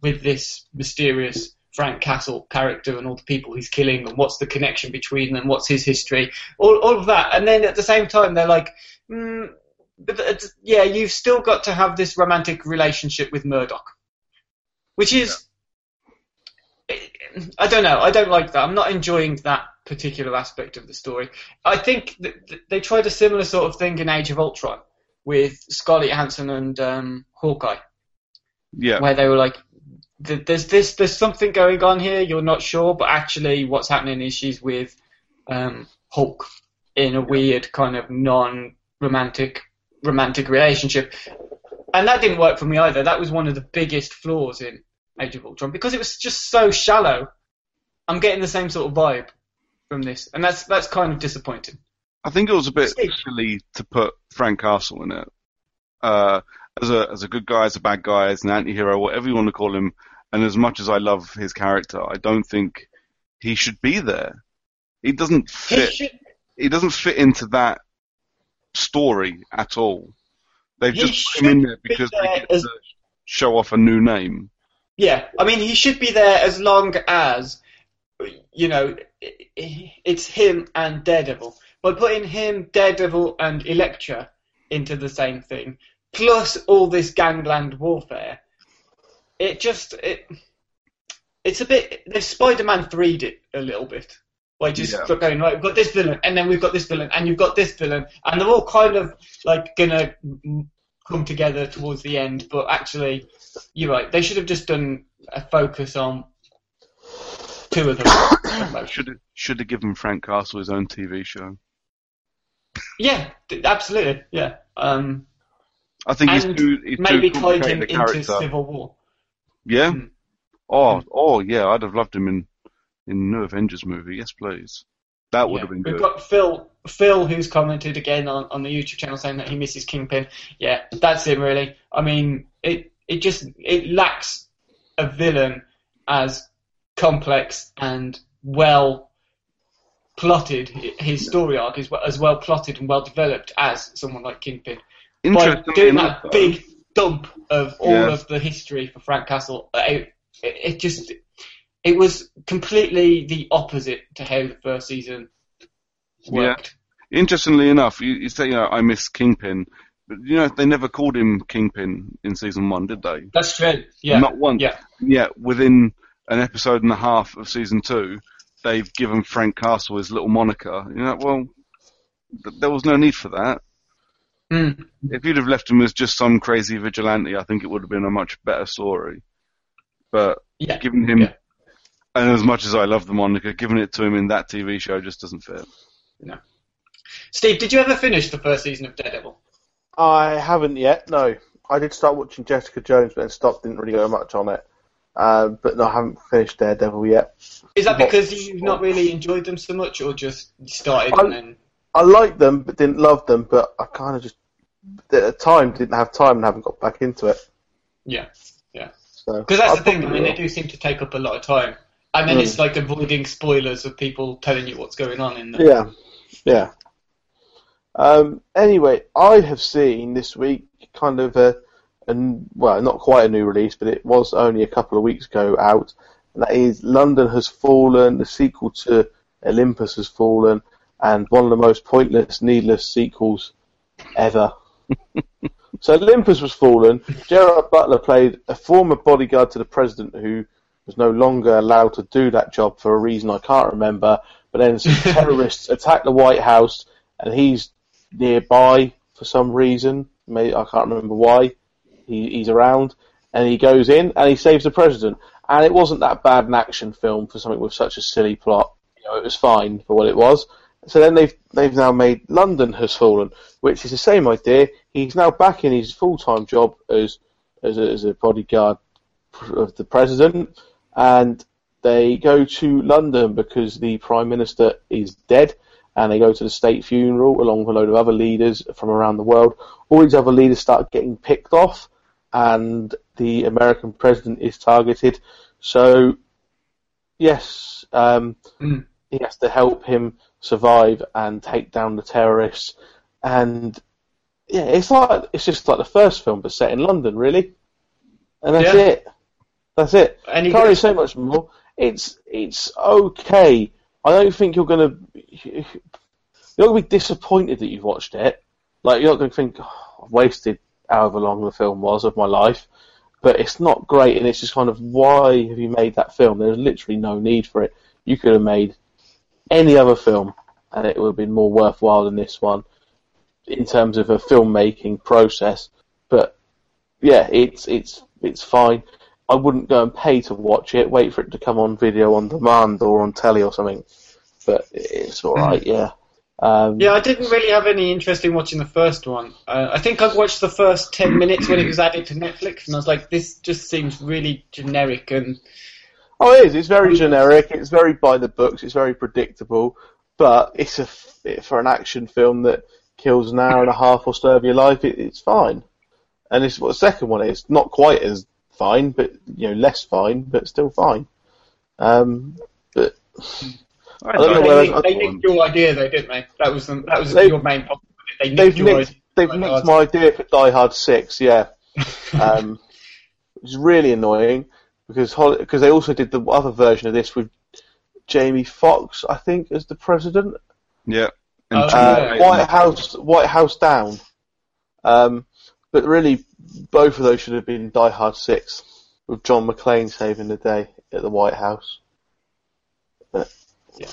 with this mysterious Frank Castle character and all the people he's killing and what's the connection between them, what's his history, all of that. And then at the same time, they're like, but yeah, you've still got to have this romantic relationship with Murdoch, which is, yeah. I don't know, I don't like that. I'm not enjoying that particular aspect of the story. I think they tried a similar sort of thing in Age of Ultron with Scarlett Johansson and Hawkeye. Yeah. Where they were like, there's something going on here, you're not sure, but actually what's happening is she's with Hulk in a weird kind of non-romantic relationship. And that didn't work for me either. That was one of the biggest flaws in Age of Ultron, because it was just so shallow. I'm getting the same sort of vibe from this, and that's kind of disappointing. I think it was a bit silly to put Frank Castle in it. As a good guy, as a bad guy, as an anti-hero, whatever you want to call him, and as much as I love his character, I don't think he should be there. He doesn't fit. He doesn't fit into that story at all. They've just put him in there because they get to show off a new name. Yeah, I mean, he should be there as long as, you know, it's him and Daredevil. By putting him, Daredevil, and Elektra into the same thing, plus all this gangland warfare, it's a bit, they've Spider-Man 3'd it a little bit, by just going, right, we've got this villain, and then we've got this villain, and you've got this villain, and they're all kind of, like, gonna come together towards the end, but actually, you're right, they should have just done a focus on two of them. Should have given Frank Castle his own TV show. Yeah, absolutely, yeah. I think he's too complicated a character. Into Civil War. Yeah. Mm. Oh, yeah. I'd have loved him in New Avengers movie. Yes, please. That would have been good. We've got Phil, who's commented again on the YouTube channel saying that he misses Kingpin. Yeah, that's it really. I mean, it just lacks a villain as complex and well plotted. His story arc is as well plotted and well developed as someone like Kingpin. By doing that big dump of all of the history for Frank Castle, it was completely the opposite to how the first season worked. Yeah. Interestingly enough, you say, you know, I miss Kingpin, but you know they never called him Kingpin in season one, did they? That's true. Yeah, not once. Yeah, within an episode and a half of season two, they've given Frank Castle his little moniker. You know, well, there was no need for that. Mm. If you'd have left him as just some crazy vigilante, I think it would have been a much better story. But giving him, and as much as I love the moniker, giving it to him in that TV show just doesn't fit. No. Steve, did you ever finish the first season of Daredevil? I haven't yet, no. I did start watching Jessica Jones, but then stopped, didn't really go much on it. But no, I haven't finished Daredevil yet. Is that because you've not really enjoyed them so much, or just started and then... I liked them, but didn't love them, but I kind of just... At the time, didn't have time and haven't got back into it. Yeah, yeah. Because that's the thing, I mean, they do seem to take up a lot of time. And then it's like avoiding spoilers of people telling you what's going on in there. Yeah. Anyway, I have seen this week kind of not quite a new release, but it was only a couple of weeks ago out, and that is London Has Fallen, the sequel to Olympus Has Fallen, and one of the most pointless, needless sequels ever. So Olympus was fallen. Gerard Butler played a former bodyguard to the president who was no longer allowed to do that job for a reason I can't remember, but then some terrorists attack the White House, and he's nearby for some reason. Maybe, I can't remember why. He's around, and he goes in, and he saves the president. And it wasn't that bad an action film for something with such a silly plot. You know, it was fine for what it was. So then they've now made London Has Fallen, which is the same idea. He's now back in his full-time job as a bodyguard of the president, and they go to London because the Prime Minister is dead, and they go to the state funeral along with a load of other leaders from around the world. All these other leaders start getting picked off, and the American president is targeted. So, yes, he has to help him survive and take down the terrorists, and it's just like the first film but set in London, really, and that's it. And can't really say much more. it's okay. I don't think you're not going to be disappointed that you've watched it. Like, you're not going to think, oh, I've wasted however long the film was of my life. But it's not great, and it's just kind of, why have you made that film? There's literally no need for it. You could have made any other film, and it would have been more worthwhile than this one in terms of a filmmaking process. But yeah, it's fine. I wouldn't go and pay to watch it. Wait for it to come on video on demand or on telly or something. But it's all right, yeah. Yeah, I didn't really have any interest in watching the first one. I think I watched the first 10 minutes when it was added to Netflix, and I was like, this just seems really generic. And oh, it is. It's very generic. It's very by the books. It's very predictable. But it's for an action film that kills an hour and a half or so of your life, it's fine. And it's what the second one is. Not quite as fine, but less fine, but still fine. But I don't know where they nicked your idea, though, didn't they? That was your main problem. They've nicked my idea for Die Hard 6, yeah. Which is really annoying because they also did the other version of this with Jamie Foxx, I think, as the president. Yeah. And White House Down. But really, both of those should have been Die Hard 6, with John McClane saving the day at the White House. But, yeah.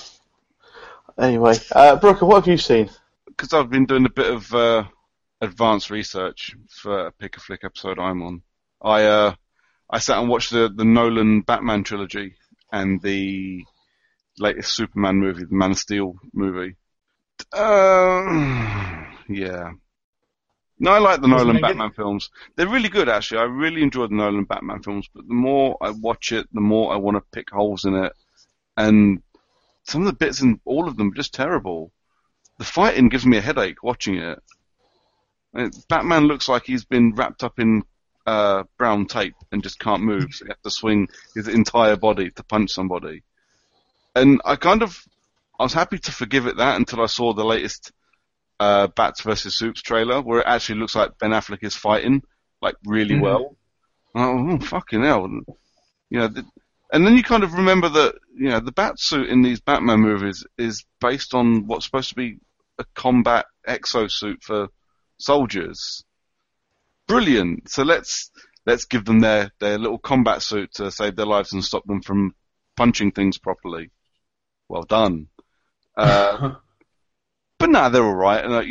Anyway, Brooker, what have you seen? Because I've been doing a bit of advanced research for a Pick a Flick episode I'm on. I sat and watched the Nolan Batman trilogy and the latest Superman movie, the Man of Steel movie. Yeah. No, I like the Nolan Batman films. They're really good, actually. I really enjoyed the Nolan Batman films, but the more I watch it, the more I want to pick holes in it. And some of the bits in all of them are just terrible. The fighting gives me a headache watching it. Batman looks like he's been wrapped up in brown tape and just can't move, so he has to swing his entire body to punch somebody. And I was happy to forgive it that until I saw the latest Bats vs Supes trailer, where it actually looks like Ben Affleck is fighting really well. Oh, fucking hell! And then you kind of remember that the bat suit in these Batman movies is based on what's supposed to be a combat exosuit for soldiers. Brilliant. So let's give them their little combat suit to save their lives and stop them from punching things properly. Well done. But no, they're all right, and I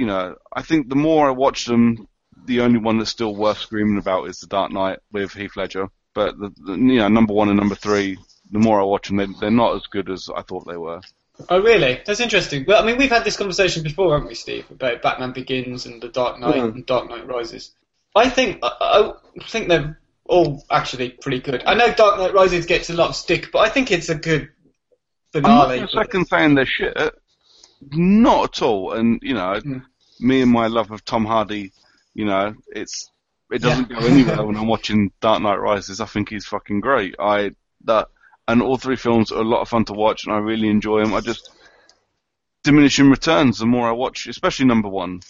think the more I watch them, the only one that's still worth screaming about is The Dark Knight with Heath Ledger. But number one and number three, the more I watch them, they're not as good as I thought they were. Oh, really? That's interesting. Well, I mean, we've had this conversation before, haven't we, Steve? About Batman Begins and The Dark Knight and Dark Knight Rises. I think they're all actually pretty good. I know Dark Knight Rises gets a lot of stick, but I think it's a good finale. I'm not saying they're shit. Not at all, and me and my love of Tom Hardy, it doesn't go anywhere when I'm watching Dark Knight Rises. I think he's fucking great. And all three films are a lot of fun to watch, and I really enjoy them. I just diminish in returns the more I watch, especially number one,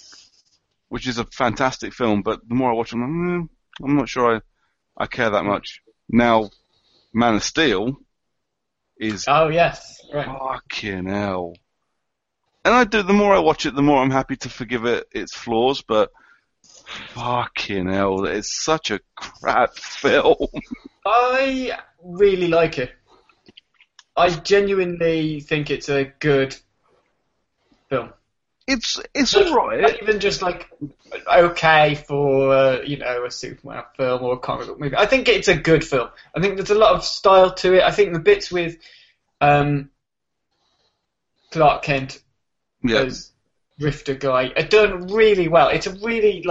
which is a fantastic film. But the more I watch them, I'm not sure I care that much. Now, Man of Steel is fucking hell. And I do. The more I watch it, the more I'm happy to forgive its flaws. But fucking hell, it's such a crap film. I really like it. I genuinely think it's a good film. It's alright. Not even just okay for a Superman film or a comic book movie. I think it's a good film. I think there's a lot of style to it. I think the bits with Clark Kent. Yeah. Rifter guy, done really well. It's a really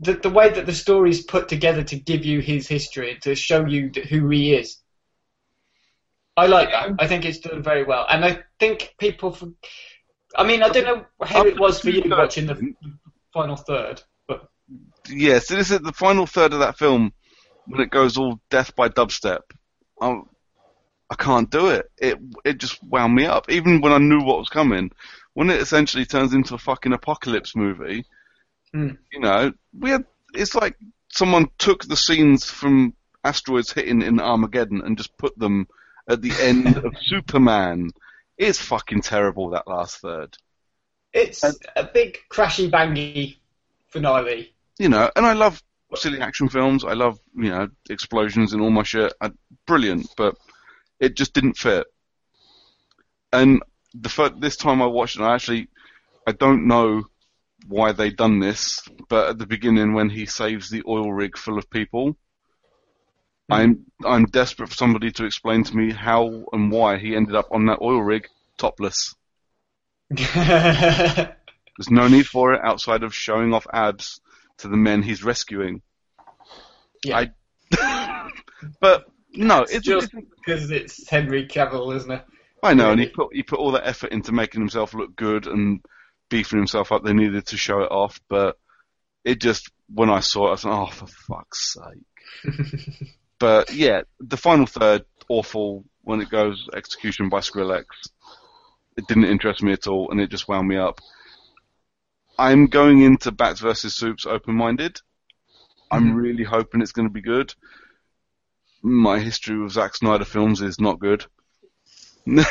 the way that the story's put together to give you his history and to show you who he is. I like that. I think it's done very well, and I think I don't know how it was for you watching the final third, but yeah, so this is the final third of that film when it goes all death by dubstep. I can't do it. It just wound me up, even when I knew what was coming. When it essentially turns into a fucking apocalypse movie, it's like someone took the scenes from asteroids hitting in Armageddon and just put them at the end of Superman. It's fucking terrible, that last third. It's a big crashy-bangy finale. You know, and I love silly action films. I love, you know, explosions and all my shit. Brilliant, but it just didn't fit. And the this time I watched it, and I don't know why they done this, but at the beginning when he saves the oil rig full of people, I'm desperate for somebody to explain to me how and why he ended up on that oil rig topless. There's no need for it outside of showing off abs to the men he's rescuing. Yeah. But no, it's just because it's Henry Cavill, isn't it? I know, and he put all that effort into making himself look good and beefing himself up. They needed to show it off, but it just, when I saw it, I was like, oh, for fuck's sake. But yeah, the final third, awful. When it goes execution by Skrillex, it didn't interest me at all, and it just wound me up. I'm going into Bats vs Supes open-minded. I'm really hoping it's going to be good. My history with Zack Snyder films is not good. No?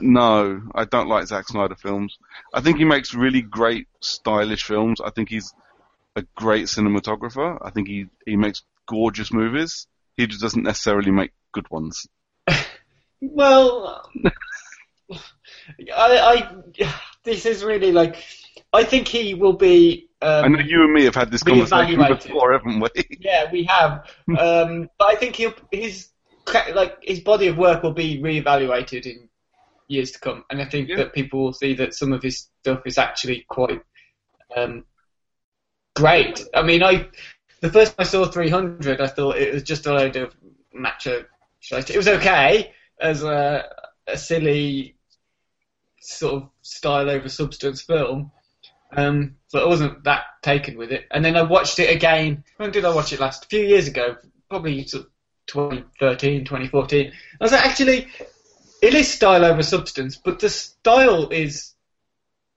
No, I don't like Zack Snyder films. I think he makes really great, stylish films. I think he's a great cinematographer. I think he makes gorgeous movies. He just doesn't necessarily make good ones. Well, this is really like... I think he will be... I know you and me have had this conversation before, haven't we? Yeah, we have. But I think his body of work will be reevaluated in years to come, and I think that people will see that some of his stuff is actually quite great. I mean, the first time I saw 300, I thought it was just a load of macho shite. It was okay as a silly sort of style over substance film. But I wasn't that taken with it. And then I watched it again. When did I watch it last? A few years ago, probably sort of 2013, 2014. I was like, actually, it is style over substance, but the style is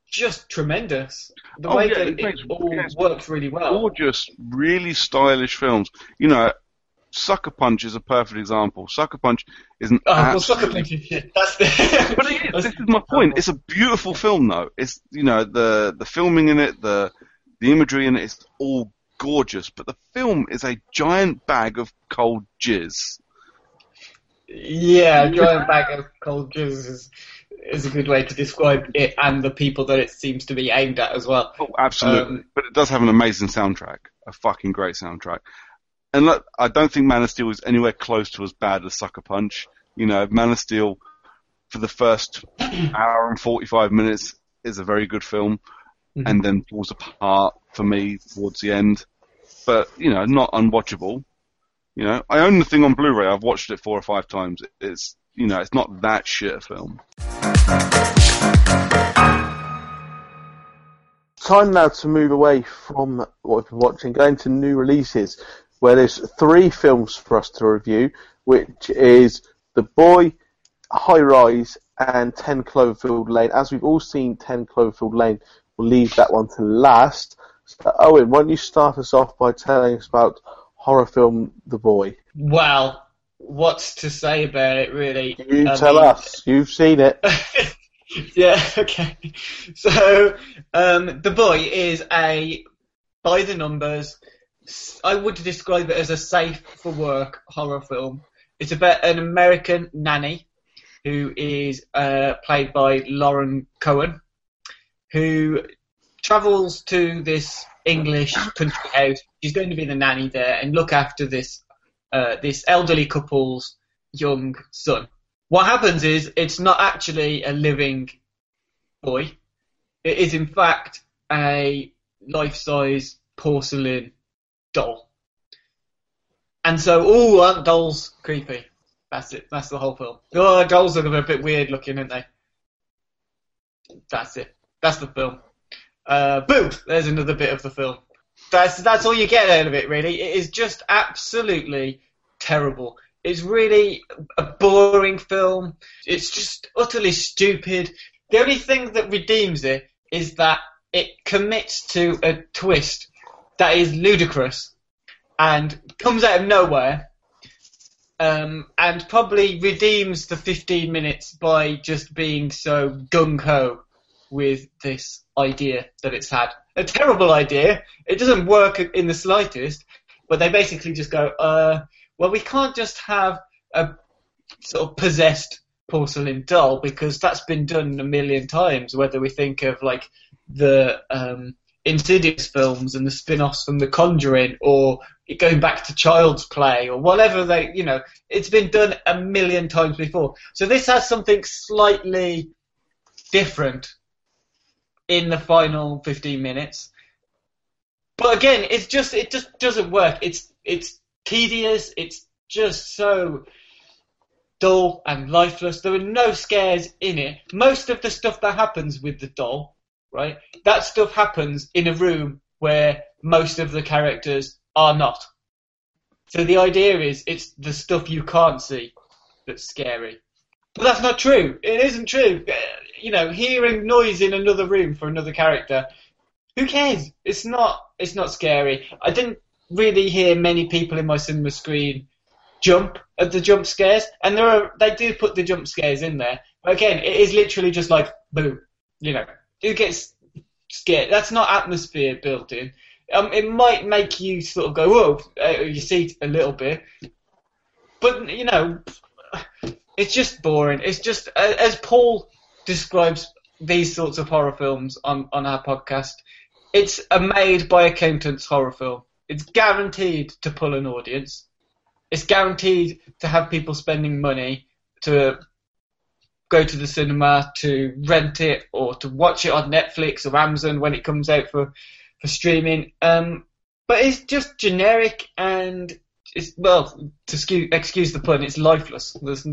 just tremendous. The way that it all works really well. Gorgeous, really stylish films. You know, Sucker Punch is a perfect example. Sucker Punch is an Sucker Punch is shit. That's the... But it is. This is my point. It's a beautiful film, though. It's, you know, the filming in it, the imagery in it, it's all gorgeous. But the film is a giant bag of cold jizz. Yeah, a giant bag of cold jizz is a good way to describe it, and the people that it seems to be aimed at as well. Oh, absolutely. But it does have an amazing soundtrack. A fucking great soundtrack. And look, I don't think Man of Steel is anywhere close to as bad as Sucker Punch. You know, Man of Steel, for the first hour and 45 minutes, is a very good film, and then falls apart for me towards the end. But, you know, not unwatchable. You know, I own the thing on Blu-ray. I've watched it 4 or 5 times. It's, you know, it's not that shit a film. Time now to move away from what we've been watching, going to new releases, where there's 3 films for us to review, which is The Boy, High Rise, and 10 Cloverfield Lane. As we've all seen, 10 Cloverfield Lane, we'll leave that one to last. So, Owen, why don't you start us off by telling us about horror film The Boy? Well, what's to say about it, really? You tell us. You've seen it. Yeah, okay. So, The Boy is a by-the-numbers... I would describe it as a safe-for-work horror film. It's about an American nanny who is played by Lauren Cohen, who travels to this English country house. She's going to be the nanny there and look after this elderly couple's young son. What happens is it's not actually a living boy. It is, in fact, a life-size porcelain doll. And so, aren't dolls creepy? That's it. That's the whole film. Oh, dolls are a bit weird looking, aren't they? That's it. That's the film. Boom! There's another bit of the film. That's all you get out of it, really. It is just absolutely terrible. It's really a boring film. It's just utterly stupid. The only thing that redeems it is that it commits to a twist that is ludicrous and comes out of nowhere and probably redeems the 15 minutes by just being so gung-ho with this idea that it's had. A terrible idea. It doesn't work in the slightest, but they basically just go, well, we can't just have a sort of possessed porcelain doll because that's been done a million times, whether we think of like the Insidious films and the spin-offs from The Conjuring or going back to Child's Play or whatever. They, you know, it's been done a million times before. So this has something slightly different in the final 15 minutes. But again, it's just, it just doesn't work. It's tedious. It's just so dull and lifeless. There are no scares in it. Most of the stuff that happens with the doll, right, that stuff happens in a room where most of the characters are not. So the idea is it's the stuff you can't see that's scary. But that's not true. It isn't true. You know, hearing noise in another room for another character, who cares? It's not scary. I didn't really hear many people in my cinema screen jump at the jump scares, and they do put the jump scares in there. But again, it is literally just like, boom, you know, who gets scared? That's not atmosphere building. It might make you sort of go, whoa, your seat a little bit. But, you know, it's just boring. It's just, as Paul describes these sorts of horror films on our podcast, it's a made-by-accountants horror film. It's guaranteed to pull an audience. It's guaranteed to have people spending money to go to the cinema, to rent it, or to watch it on Netflix or Amazon when it comes out for streaming. But it's just generic and it's, well, to excuse the pun, it's lifeless. There's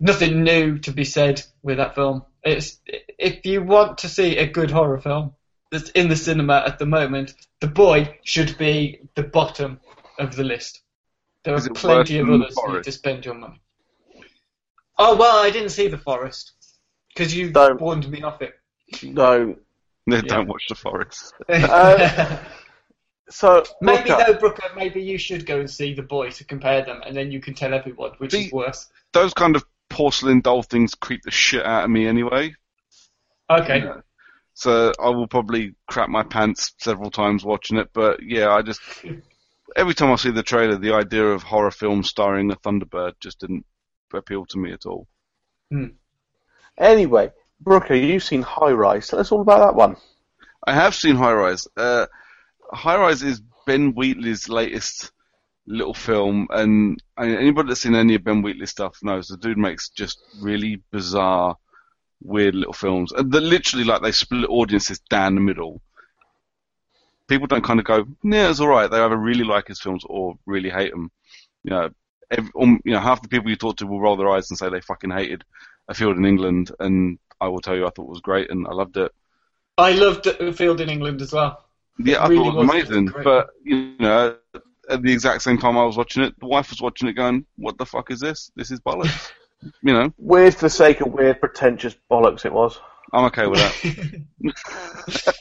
nothing new to be said with that film. It's, if you want to see a good horror film that's in the cinema at the moment, The Boy should be the bottom of the list. There are plenty of others you need to spend your money. Oh, well, I didn't see The Forest because you warned me off it. No, don't watch The Forest. So maybe though, Brooker, maybe you should go and see The Boy to compare them, and then you can tell everyone which is worse. Those kind of porcelain doll things creep the shit out of me anyway. Okay. You know, so I will probably crap my pants several times watching it, but yeah, I just every time I see the trailer, the idea of horror film starring a Thunderbird just didn't appeal to me at all. Hmm. Anyway, Brooker, you've seen High Rise. Tell us all about that one. I have seen High Rise. High Rise is Ben Wheatley's latest little film, and anybody that's seen any of Ben Wheatley's stuff knows the dude makes just really bizarre, weird little films. And they're literally like they split audiences down the middle. People don't kind of go, yeah, it's all right. They either really like his films or really hate them. You know, half the people you talk to will roll their eyes and say they fucking hated A Field in England, and I will tell you I thought it was great and I loved it. I loved A Field in England as well. Yeah, I thought it was amazing, but, you know, at the exact same time I was watching it, the wife was watching it going, what the fuck is this? This is bollocks, you know. Weird for the sake of weird, pretentious bollocks it was. I'm okay with that.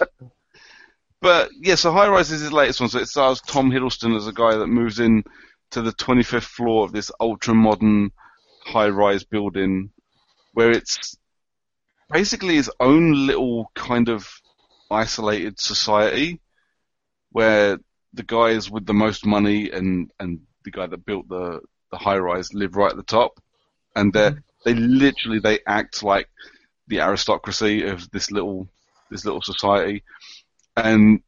But, yeah, so High Rise is his latest one, so it stars Tom Hiddleston as a guy that moves in to the 25th floor of this ultra-modern high-rise building where it's basically his own little kind of isolated society where the guys with the most money and the guy that built the high-rise live right at the top, and they act like the aristocracy of this little society, and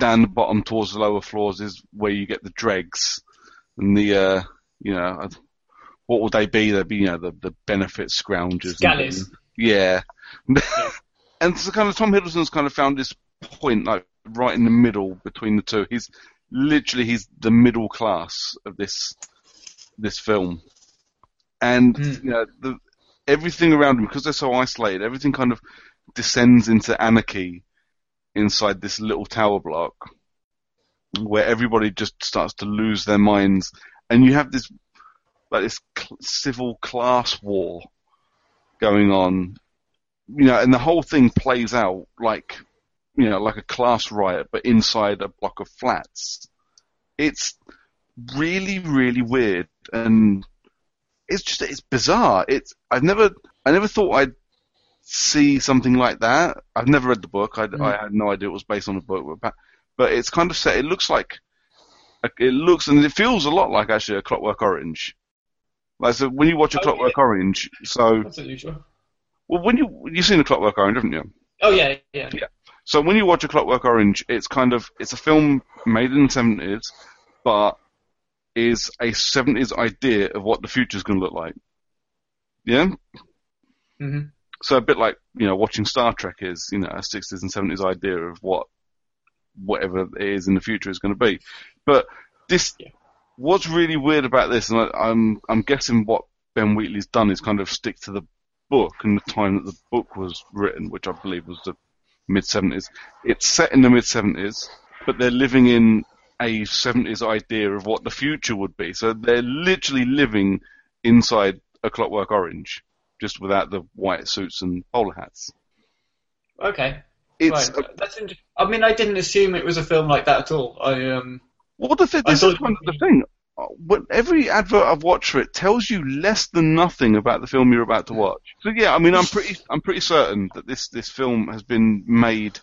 down the bottom towards the lower floors is where you get the dregs and the what would they be? They'd be the benefit scroungers, scallies. Yeah. And so kind of Tom Hiddleston's kind of found this point, like right in the middle between the two. He's the middle class of this film, and everything around him, because they're so isolated, everything kind of descends into anarchy inside this little tower block, where everybody just starts to lose their minds, and you have this like this civil class war going on. You know, and the whole thing plays out like a class riot, but inside a block of flats. It's really, really weird, and it's just, it's bizarre. It's I never thought I'd see something like that. I've never read the book. I had no idea it was based on a book, but it's kind of set. It looks like, it looks and it feels a lot like actually a Clockwork Orange. Like, so when you watch a Clockwork Orange, so that's unusual. Well, when you've seen a Clockwork Orange, haven't you? Oh yeah. So when you watch a Clockwork Orange, it's kind of, it's a film made in the 70s, but is a 70s idea of what the future's going to look like. Yeah? Mm-hmm. So a bit like, you know, watching Star Trek is, you know, a 60s and 70s idea of whatever it is in the future is going to be. But this, what's really weird about this, and I'm guessing what Ben Wheatley's done is kind of stick to the book and the time that the book was written, which I believe was the mid-70s. It's set in the mid-70s, but they're living in a 70s idea of what the future would be. So they're literally living inside a Clockwork Orange, just without the white suits and bowler hats. Okay. It's right. That's interesting. I mean, I didn't assume it was a film like that at all. This is kind of the thing. Every advert I've watched for it tells you less than nothing about the film you're about to watch. So yeah, I mean, I'm pretty certain that this film has been made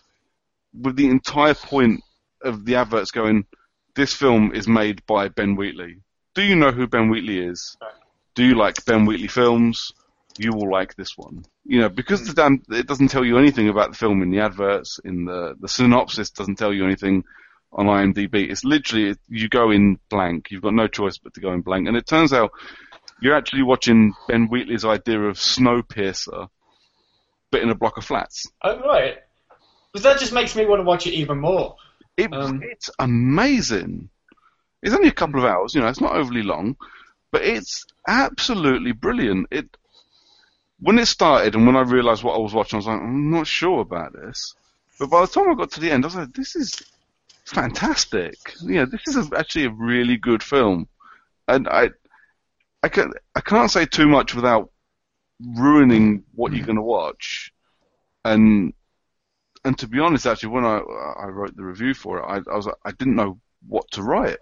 with the entire point of the adverts going, this film is made by Ben Wheatley. Do you know who Ben Wheatley is? Do you like Ben Wheatley films? You will like this one. You know, because it doesn't tell you anything about the film in the adverts, in the synopsis doesn't tell you anything on IMDb. It's literally, you go in blank. You've got no choice but to go in blank. And it turns out you're actually watching Ben Wheatley's idea of Snowpiercer, but in a block of flats. Oh, right. Because that just makes me want to watch it even more. It's amazing. It's only a couple of hours. You know, it's not overly long, but it's absolutely brilliant. When it started and when I realised what I was watching, I was like, I'm not sure about this. But by the time I got to the end, I was like, this is fantastic. Yeah, this is actually a really good film. And I can't say too much without ruining what you're going to watch. And to be honest, actually, when I wrote the review for it, I was like, I didn't know what to write,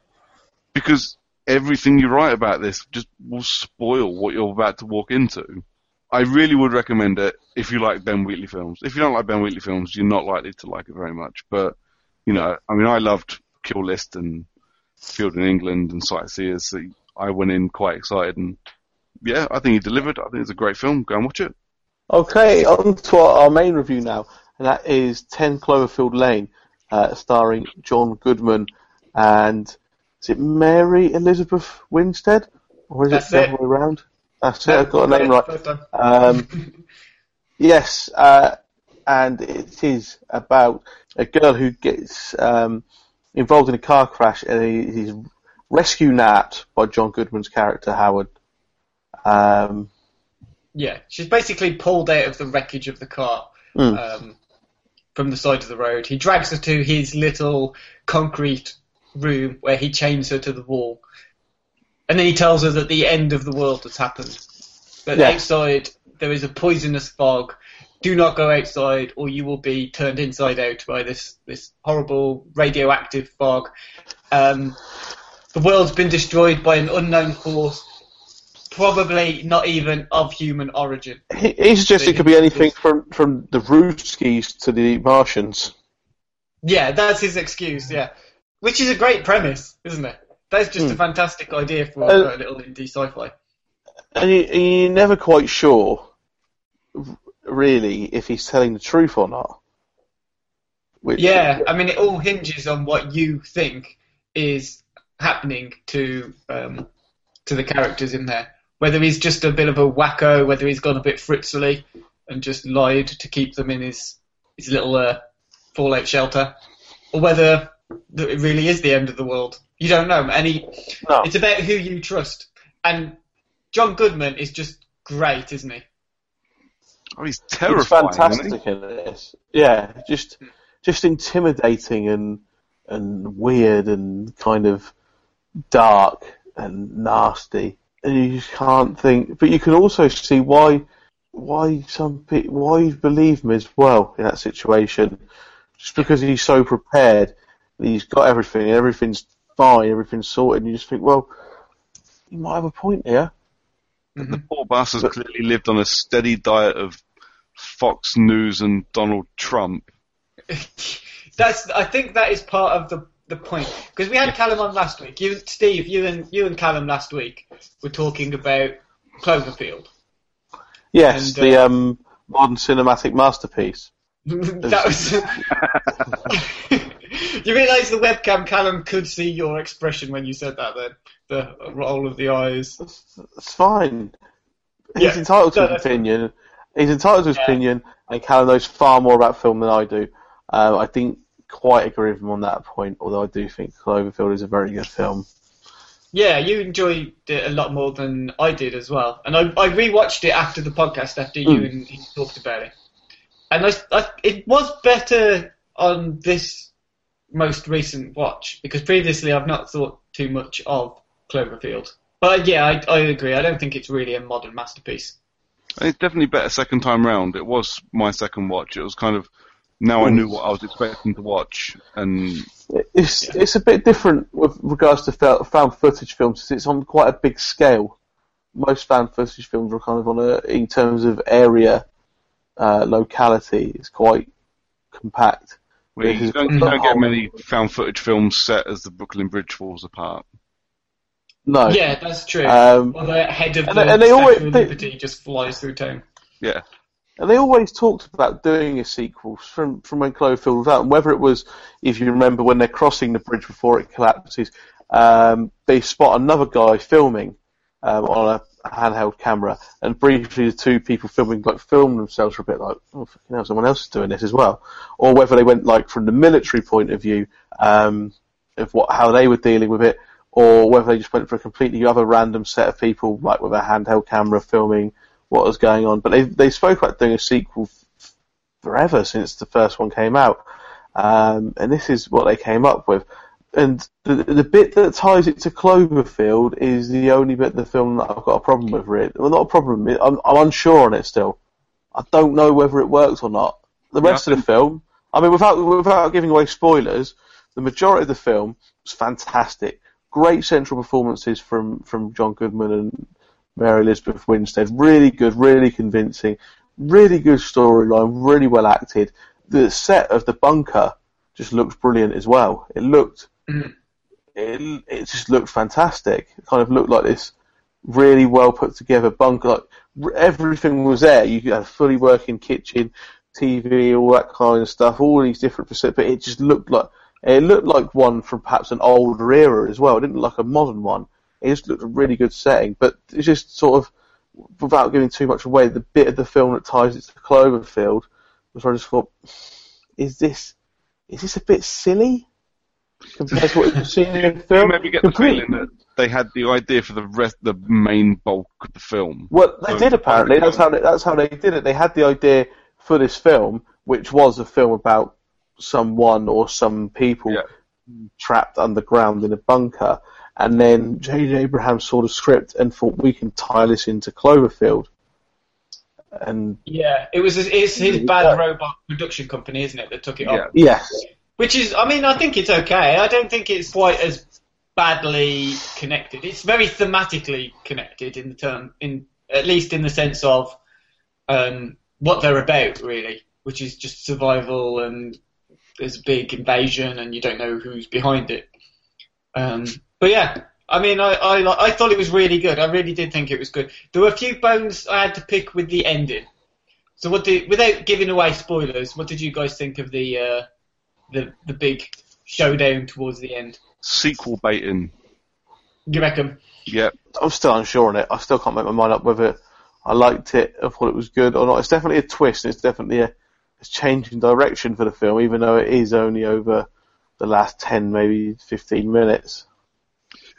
because everything you write about this just will spoil what you're about to walk into. I really would recommend it if you like Ben Wheatley films. If you don't like Ben Wheatley films, you're not likely to like it very much. But, you know, I mean, I loved Kill List and Field in England and Sightseers. So I went in quite excited, and yeah, I think he delivered. I think it's a great film. Go and watch it. Okay, on to our main review now. And that is 10 Cloverfield Lane, starring John Goodman and, is it Mary Elizabeth Winstead? Or is it the other way around? That's it, I've got her name right. Yes, and it is about a girl who gets involved in a car crash and he's rescue napped by John Goodman's character, Howard. Yeah, she's basically pulled out of the wreckage of the car. From the side of the road. He drags her to his little concrete room where he chains her to the wall. And then he tells her that the end of the world has happened. That outside there is a poisonous fog. Do not go outside or you will be turned inside out by this horrible radioactive fog. The world's been destroyed by an unknown force, probably not even of human origin. He suggests it could be anything from the Ruskies to the Martians. Yeah, that's his excuse, yeah. Which is a great premise, isn't it? That's just a fantastic idea for a little indie sci-fi. And you're never quite sure, really, if he's telling the truth or not. I mean, it all hinges on what you think is happening to the characters in there. Whether he's just a bit of a wacko, whether he's gone a bit fritzily and just lied to keep them in his little fallout shelter, or whether it really is the end of the world. You don't know. It's about who you trust. And John Goodman is just great, isn't he? Oh, he's terrifying. He's fantastic in this. Yeah, just intimidating and weird and kind of dark and nasty. And you just can't think, but you can also see why you believe him as well in that situation, just because he's so prepared, he's got everything, and everything's fine, everything's sorted, and you just think, well, you might have a point here. Mm-hmm. The poor bastard's clearly lived on a steady diet of Fox News and Donald Trump. I think that is part of the point, because we had Callum on last week. Steve, you and Callum last week were talking about Cloverfield. Yes, and, the modern cinematic masterpiece. That was. You realise the webcam, Callum, could see your expression when you said that. Then the roll of the eyes. It's fine. He's entitled to his opinion. He's entitled to his opinion, and Callum knows far more about film than I do. I didn't quite agree with him on that point, although I do think Cloverfield is a very good film. Yeah, you enjoyed it a lot more than I did as well. And I rewatched it after the podcast, after you and he talked about it. And it was better on this most recent watch, because previously I've not thought too much of Cloverfield. But yeah, I agree. I don't think it's really a modern masterpiece. It's definitely better second time round. It was my second watch. It was kind of... Now I knew what I was expecting to watch, and it's a bit different with regards to found footage films. It's on quite a big scale. Most found footage films are kind of in terms of area, locality. It's quite compact. You don't get many found footage films set as the Brooklyn Bridge falls apart. No, yeah, that's true. Well, the head of Liberty just flies through town. Yeah. And they always talked about doing a sequel from when Cloverfield was out, and whether it was, if you remember, when they're crossing the bridge before it collapses, they spot another guy filming on a handheld camera, and briefly the two people filming like film themselves for a bit, like, oh, fucking hell, someone else is doing this as well. Or whether they went like from the military point of view of how they were dealing with it, or whether they just went for a completely other random set of people, like with a handheld camera filming what was going on. But they spoke about doing a sequel forever since the first one came out, and this is what they came up with. And the bit that ties it to Cloverfield is the only bit of the film that I've got a problem with, really. Well, not a problem, I'm unsure on it still. I don't know whether it works or not. The rest of the film, I mean, without giving away spoilers, the majority of the film was fantastic. Great central performances from John Goodman and Mary Elizabeth Winstead, really good, really convincing, really good storyline, really well acted. The set of the bunker just looked brilliant as well. It looked, it just looked fantastic. It kind of looked like this really well put together bunker. Like, everything was there. You had a fully working kitchen, TV, all that kind of stuff, all these different facilities. But it just looked like one from perhaps an older era as well. It didn't look like a modern one. It just looked a really good setting, but it's just sort of, without giving too much away, the bit of the film that ties it to Cloverfield, which I just thought, is this a bit silly compared to what you've seen in the film? You maybe get the feeling that they had the idea for the main bulk of the film. Well, they did apparently. That's how they did it. They had the idea for this film, which was a film about someone or some people trapped underground in a bunker. And then J.J. Abrams saw the script and thought, we can tie this into Cloverfield. And it's his bad robot production company, isn't it, that took it on? Yes. Which is, I mean, I think it's okay. I don't think it's quite as badly connected. It's very thematically connected at least in the sense of what they're about, really, which is just survival, and there's a big invasion and you don't know who's behind it. But yeah, I mean, I thought it was really good. I really did think it was good. There were a few bones I had to pick with the ending. So, without giving away spoilers, what did you guys think of the big showdown towards the end? Sequel baiting. You reckon? Yeah, I'm still unsure on it. I still can't make my mind up whether I liked it, I thought it was good or not. It's definitely a twist. It's definitely a change in direction for the film, even though it is only over the last 10, maybe 15 minutes.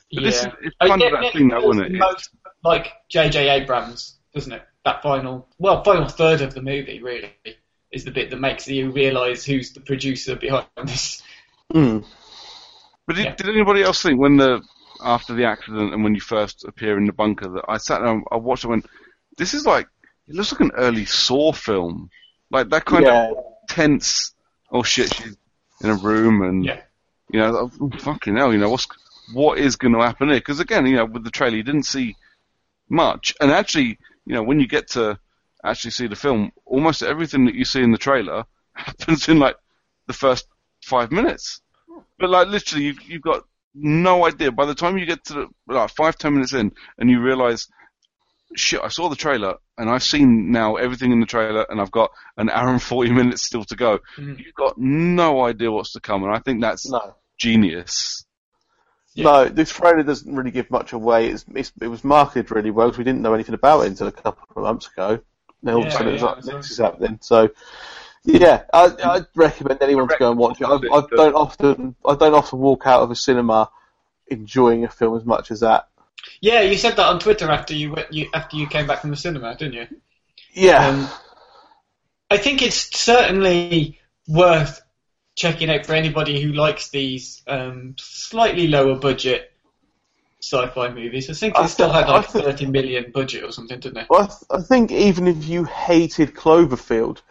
But this is, it's kind of that thing, though, isn't it? Most like J.J. Abrams, doesn't it? That final third of the movie, really, is the bit that makes you realise who's the producer behind this. Mm. But did anybody else think, after the accident and when you first appear in the bunker, that I sat down, I watched, I went, this is like, it looks like an early Saw film. Like, that kind of tense, oh shit, she's in a room, and, you know, oh, fucking hell, you know, what's... what is going to happen here? Because again, with the trailer, you didn't see much. And actually, when you get to actually see the film, almost everything that you see in the trailer happens in the first 5 minutes. But literally, you've got no idea. By the time you get to the, 5-10 minutes in, and you realise, shit, I saw the trailer, and I've seen now everything in the trailer, and I've got an hour and 40 minutes still to go. Mm. You've got no idea what's to come, and I think that's genius. Yeah. No, this trailer doesn't really give much away. It was marketed really well because we didn't know anything about it until a couple of months ago. Then all of a sudden it was this is happening. So, yeah, I'd recommend anyone to go and watch it. I don't often walk out of a cinema enjoying a film as much as that. Yeah, you said that on Twitter after you came back from the cinema, didn't you? Yeah. I think it's certainly worth checking out for anybody who likes these slightly lower budget sci-fi movies. I think they still had $30 million budget or something, didn't they? Well, I think even if you hated Cloverfield,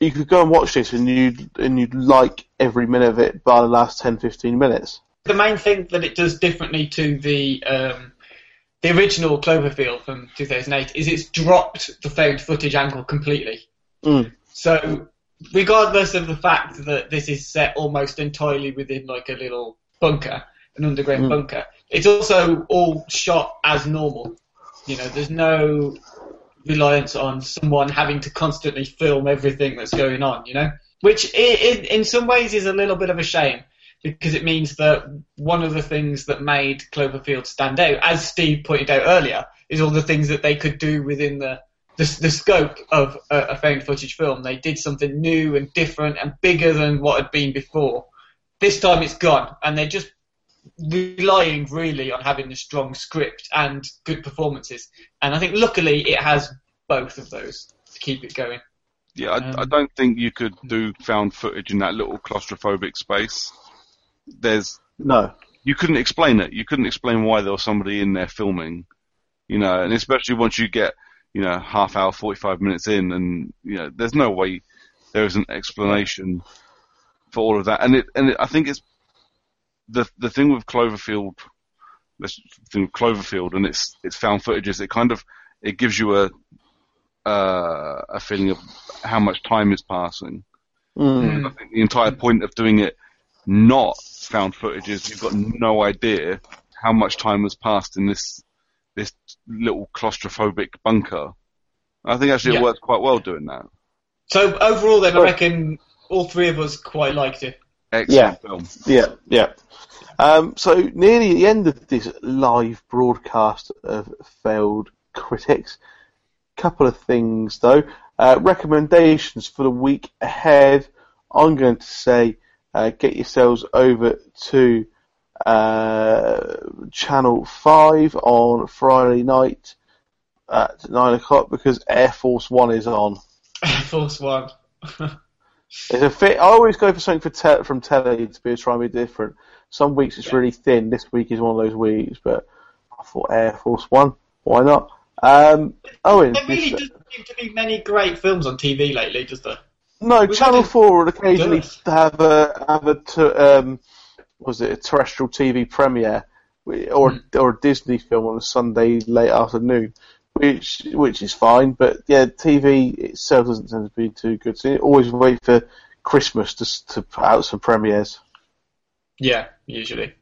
you could go and watch this and you'd like every minute of it by the last 10, 15 minutes. The main thing that it does differently to the original Cloverfield from 2008 is it's dropped the found footage angle completely. Mm. So regardless of the fact that this is set almost entirely within a little bunker, an underground bunker, it's also all shot as normal. There's no reliance on someone having to constantly film everything that's going on, which in some ways is a little bit of a shame, because it means that one of the things that made Cloverfield stand out, as Steve pointed out earlier, is all the things that they could do within the scope of a found footage film. They did something new and different and bigger than what had been before. This time it's gone, and they're just relying really on having a strong script and good performances. And I think luckily it has both of those to keep it going. Yeah, I don't think you could do found footage in that little claustrophobic space. You couldn't explain it. You couldn't explain why there was somebody in there filming, and especially once you get, half hour, 45 minutes in, and there's no way there is an explanation for all of that. And I think it's the thing with Cloverfield. This thing with Cloverfield and its found footage is it gives you a feeling of how much time is passing. Mm. I think the entire point of doing it not found footage is you've got no idea how much time has passed in this little claustrophobic bunker. I think actually it works quite well doing that. So overall then, I reckon all three of us quite liked it. Excellent film. Yeah, yeah. So nearly the end of this live broadcast of Failed Critics. Couple of things though. Recommendations for the week ahead. I'm going to say get yourselves over to Channel 5 on Friday night at 9 o'clock because Air Force One is on. Air Force One. I always go for something from telly to try and be different. Some weeks it's really thin. This week is one of those weeks, but I thought Air Force One. Why not? Owen. There really doesn't seem to be many great films on TV lately, does there? No, Channel 4 would occasionally have a terrestrial TV premiere or a Disney film on a Sunday late afternoon, which is fine. But yeah, TV itself doesn't tend to be too good. So you always wait for Christmas to put out some premieres. Yeah, usually.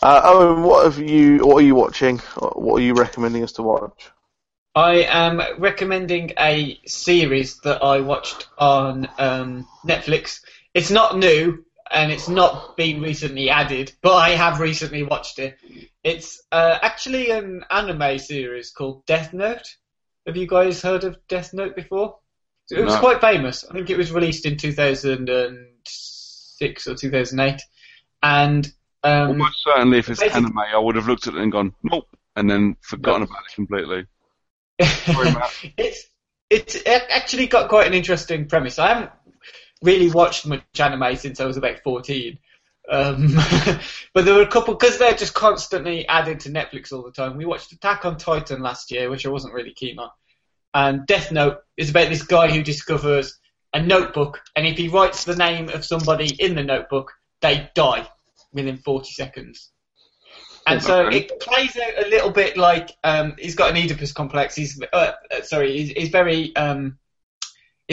Owen, what are you watching? What are you recommending us to watch? I am recommending a series that I watched on Netflix. It's not new, and it's not been recently added, but I have recently watched it. It's actually an anime series called Death Note. Have you guys heard of Death Note before? It was quite famous. I think it was released in 2006 or 2008. And almost certainly if it's anime, I would have looked at it and gone, nope, and then forgotten about it completely. It's actually got quite an interesting premise. I haven't really watched much anime since I was about 14, but there were a couple, because they're just constantly added to Netflix all the time. We watched Attack on Titan last year, which I wasn't really keen on, and Death Note is about this guy who discovers a notebook, and if he writes the name of somebody in the notebook, they die within 40 seconds. And so it plays a little bit like he's got an Oedipus complex. He's very he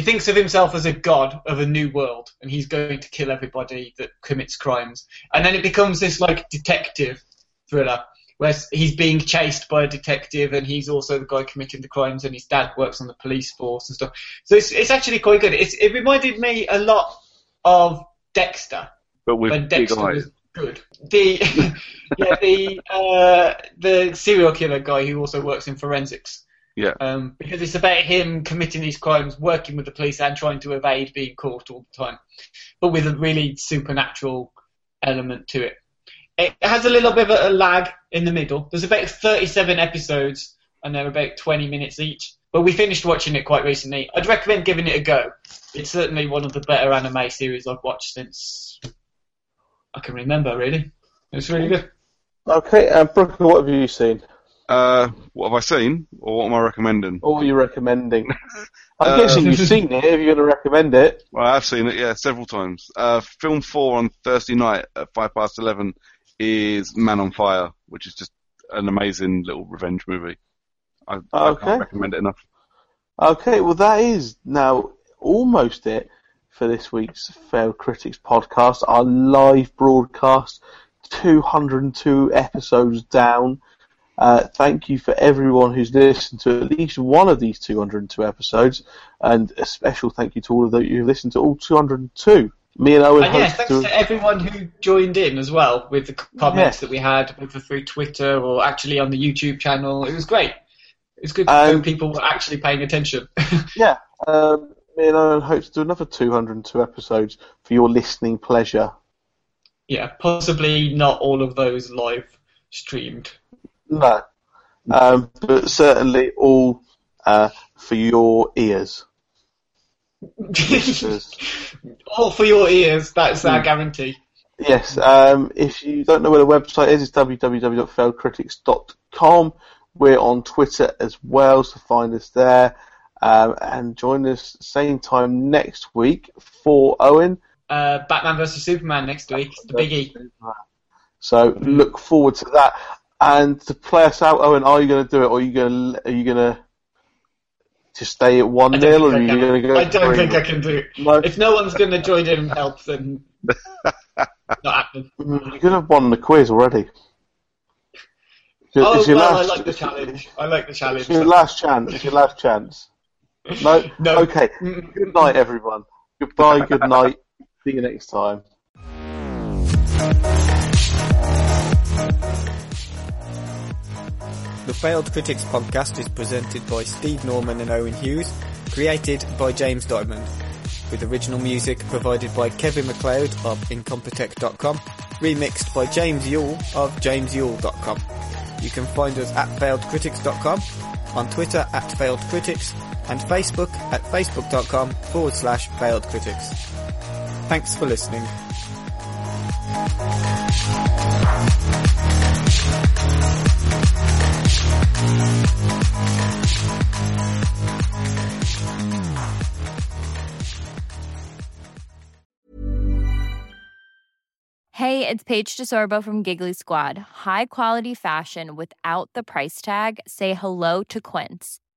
thinks of himself as a god of a new world, and he's going to kill everybody that commits crimes. And then it becomes this like detective thriller where he's being chased by a detective, and he's also the guy committing the crimes, and his dad works on the police force and stuff. So it's actually quite good. It reminded me a lot of Dexter, but when Dexter was good. The serial killer guy who also works in forensics. Yeah. Because it's about him committing these crimes, working with the police, and trying to evade being caught all the time, but with a really supernatural element to it. It has a little bit of a lag in the middle. There's about 37 episodes, and they're about 20 minutes each. But we finished watching it quite recently. I'd recommend giving it a go. It's certainly one of the better anime series I've watched since I can remember, really. It's really good. Okay, and Brooke, what have you seen? What have I seen, or what am I recommending? Or what are you recommending? I'm guessing you've seen it, if you're going to recommend it. Well, I have seen it, yeah, several times. Film 4 on Thursday night at 11:05 is Man on Fire, which is just an amazing little revenge movie. I can't recommend it enough. Okay, well that is now almost it for this week's Failed Critics podcast, our live broadcast, 202 episodes down. Thank you for everyone who's listened to at least one of these 202 episodes, and a special thank you to all of you who listened to all 202. Me and Owen. And yeah, thanks to everyone who joined in as well with the comments that we had, whether through Twitter or actually on the YouTube channel. It was great. It's good to know people were actually paying attention. Yeah. Me and Owen hope to do another 202 episodes for your listening pleasure. Yeah, possibly not all of those live streamed. No. But certainly all for your ears. All for your ears, that's our guarantee. Yes, if you don't know where the website is, it's www.failedcritics.com. We're on Twitter as well, so find us there. And join us same time next week for Owen. Batman vs Superman next week, the biggie. So look forward to that. And to play us out, Owen, are you going to do it, or are you going to just stay at 1-0, or are you going to go? I don't think I can do it. No. If no one's going to join in and help, then not happening. You could have won the quiz already. I like the challenge. It's your last chance. No. Okay. Good night, everyone. Goodbye. Good night. See you next time. The Failed Critics podcast is presented by Steve Norman and Owen Hughes, created by James Diamond, with original music provided by Kevin MacLeod of Incompetech.com, remixed by James Yule of JamesYule.com. You can find us at FailedCritics.com, on Twitter at FailedCritics, and Facebook at Facebook.com/FailedCritics. Thanks for listening. Hey, it's Paige DeSorbo from Giggly Squad. High quality fashion without the price tag. Say hello to Quince.